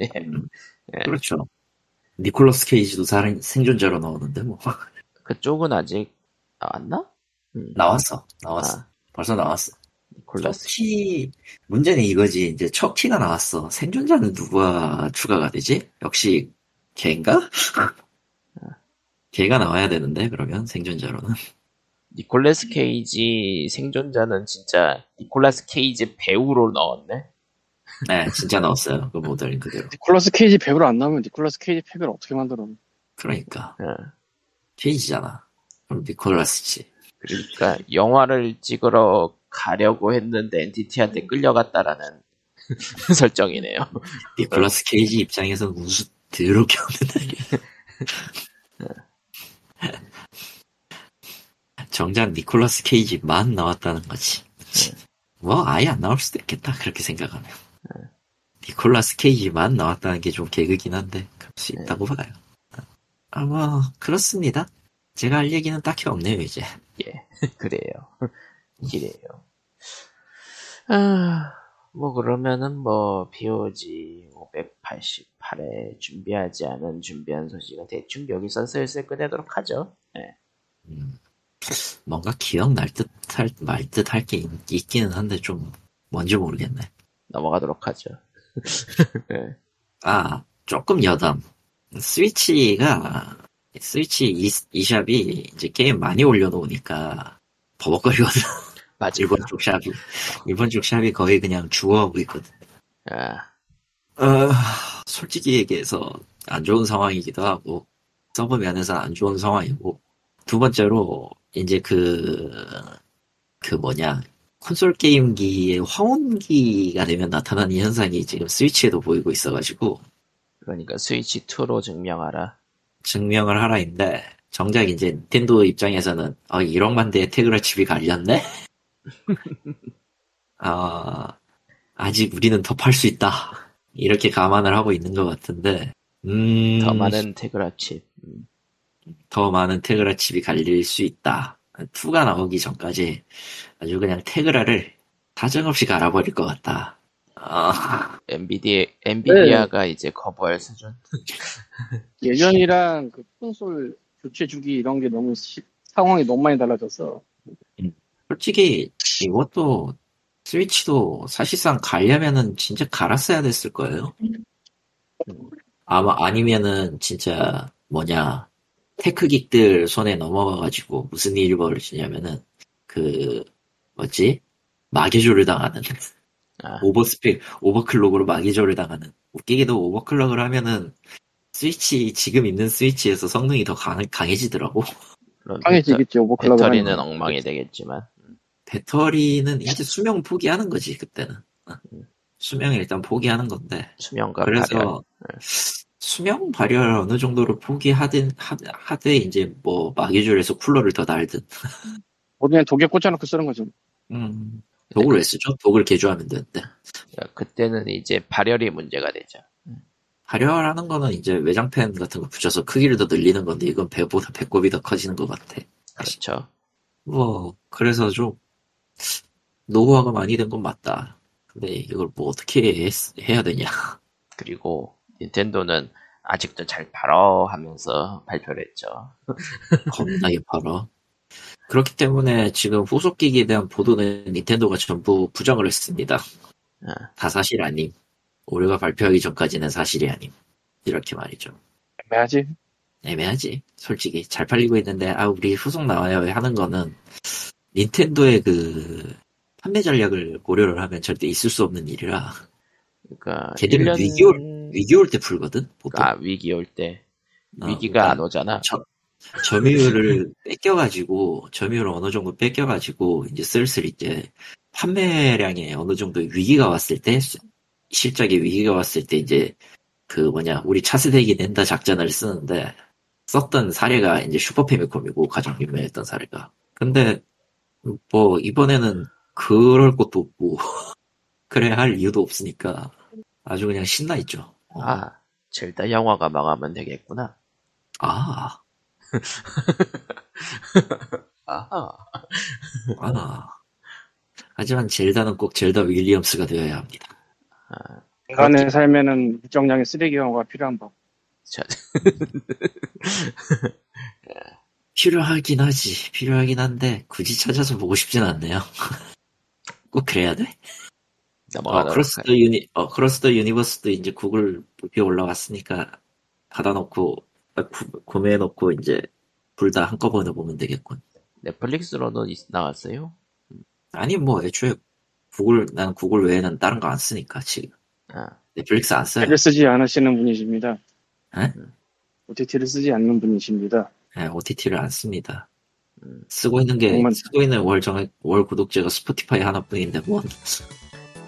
예. 예. 그렇죠. 니콜러스 케이지도 사람, 생존자로 나오는데 뭐. 그쪽은 아직 나왔나? 음. 나왔어. 나왔어. 아. 벌써 나왔어. 척키 문제는 이거지. 이제 척키가 나왔어. 생존자는 누가 추가가 되지? 역시 걔인가? 걔가 나와야 되는데 그러면 생존자로는 니콜라스 케이지 생존자는 진짜 니콜라스 케이지 배우로 넣었네. 네, 진짜 넣었어요. 그 모델 그대로. 니콜라스 케이지 배우로 안 나오면 니콜라스 케이지 팩을 어떻게 만들어? 그러니까 네. 케이지잖아. 그럼 니콜라스지. 그러니까 영화를 찍으러 가려고 했는데 엔티티한테 끌려갔다라는 설정이네요. 니콜라스 케이지 입장에서 우수 더럽게 없는 날이야. 정작 니콜라스 케이지만 나왔다는 거지. 뭐 아예 안 나올 수도 있겠다 그렇게 생각하면. 니콜라스 케이지만 나왔다는 게 좀 개그긴 한데 그럴 수 있다고 봐요. 아 뭐 그렇습니다. 제가 할 얘기는 딱히 없네요 이제. 예 그래요. 이래요. 아, 뭐 그러면은 뭐 피오지 오백팔십팔에 준비하지 않은 준비한 소식은 대충 여기서 슬슬 끝내도록 하죠. 네. 음, 뭔가 기억날 듯 할 말 듯 할 게 있기는 한데 좀 뭔지 모르겠네. 넘어가도록 하죠. 네. 아 조금 여담. 스위치가 스위치 이, 이 샵이 이제 게임 많이 올려놓으니까. 버벅거리거든. 맞아. 일본 쪽 샵이. 일본 쪽 샵이 거의 그냥 주워하고 있거든. 아. 어, 솔직히 얘기해서 안 좋은 상황이기도 하고, 서버 면에서 안 좋은 상황이고, 두 번째로, 이제 그, 그 뭐냐, 콘솔 게임기의 황혼기가 되면 나타나는 현상이 지금 스위치에도 보이고 있어가지고. 그러니까 스위치이로 증명하라. 증명을 하라인데, 정작 이제 닌텐도 입장에서는 어, 일억만 대의 태그럴 칩이 갈렸네? 어, 아직 우리는 더 팔 수 있다. 이렇게 감안을 하고 있는 것 같은데 음, 더 많은 테그라칩. 음. 더 많은 테그라칩이 갈릴 수 있다. 이가 나오기 전까지 아주 그냥 테그라를 다정없이 갈아버릴 것 같다. 아. 엔비디아, 엔비디아가 네. 이제 커버할 수준? 예전이랑 그 콘솔 교체 주기 이런 게 너무 시, 상황이 너무 많이 달라졌어. 솔직히 이것도 스위치도 사실상 가려면은 진짜 갈았어야 됐을 거예요. 아마 아니면은 진짜 뭐냐 테크기들 손에 넘어가가지고 무슨 일이 벌어지냐면은 그 뭐지 마개조를 당하는 아. 오버스펙 오버클럭으로 마개조를 당하는 웃기게도 오버클럭을 하면은 스위치 지금 있는 스위치에서 성능이 더 강, 강해지더라고. 강해지겠지. 오버클럭 배터리는 엉망이 되겠지만 배터리는 이제 수명 포기하는 거지 그때는. 수명을 일단 포기하는 건데. 수명과 그래서 발열. 수명 발열 어느 정도로 포기하든 하되, 하되 이제 뭐 마개줄에서 쿨러를 더 달든. 어디에 독에 꽂아놓고 쓰는 거죠. 음, 독을 네. 왜 쓰죠? 독을 개조하면 되는데. 그때는 이제 발열이 문제가 되죠. 발열하는 거는 이제 외장팬 같은 거 붙여서 크기를 더 늘리는 건데 이건 배보다 배꼽이 더 커지는 것 같아. 그렇죠. 뭐 그래서 좀 노후화가 많이 된 건 맞다. 근데 이걸 뭐 어떻게 해, 해야 되냐. 그리고 닌텐도는 아직도 잘 팔어 하면서 발표를 했죠. 겁나게 팔어. 그렇기 때문에 지금 후속기기에 대한 보도는 닌텐도가 전부 부정을 했습니다. 아. 다 사실 아님. 올해가 발표하기 전까지는 사실이 아님. 이렇게 말이죠. 애매하지? 애매하지. 솔직히 잘 팔리고 있는데 아 우리 후속 나와요 하는 거는 닌텐도의 그 판매 전략을 고려를 하면 절대 있을 수 없는 일이라. 그러니까 걔들은 일 년... 위기 올, 위기 올 때 풀거든. 보통. 아 위기 올 때. 어, 위기가 그러니까 안 오잖아. 저, 점유율을 뺏겨가지고 점유율을 어느 정도 뺏겨가지고 이제 슬슬 이제 판매량에 어느 정도 위기가 왔을 때 실적에 위기가 왔을 때 이제 그 뭐냐 우리 차세대기 낸다 작전을 쓰는데 썼던 사례가 이제 슈퍼 패미콤이고 가장 유명했던 사례가. 근데 뭐 이번에는 그럴 것도 없고 그래 할 이유도 없으니까 아주 그냥 신나 있죠. 어. 아 젤다 영화가 망하면 되겠구나. 아, 아, 아. 하지만 젤다는 꼭 젤다 윌리엄스가 되어야 합니다. 아, 인간의 삶에는 일정량의 쓰레기 영화가 필요한 법. 필요하긴 하지. 필요하긴 한데 굳이 찾아서 보고 싶진 않네요. 꼭 그래야 돼? 어, 크로스 더 유니, 어, 크로스 더 유니버스도 이제 구글 부피에 올라왔으니까 받아놓고 아, 구, 구매해놓고 이제 둘 다 한꺼번에 보면 되겠군. 넷플릭스로도 나왔어요? 아니 뭐 애초에 구글 난 구글 외에는 다른 거 안 쓰니까 지금. 아. 넷플릭스 안 써요. 를 쓰지 않으시는 분이십니다. 에? 오티티를 쓰지 않는 분이십니다. 네, 오티티를 안 씁니다. 음, 쓰고 있는 게 정말... 쓰고 있는 월 정 월 구독제가 스포티파이 하나뿐인데 뭐.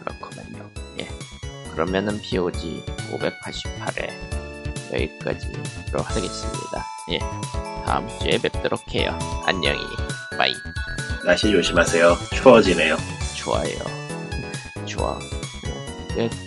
그렇군요. 예. 그러면은 피오지 오백팔십팔 회 여기까지로 하겠습니다. 예. 다음 주에 뵙도록 해요. 안녕히. 바이. 날씨 조심하세요. 추워지네요. 좋아요. 좋아. 예.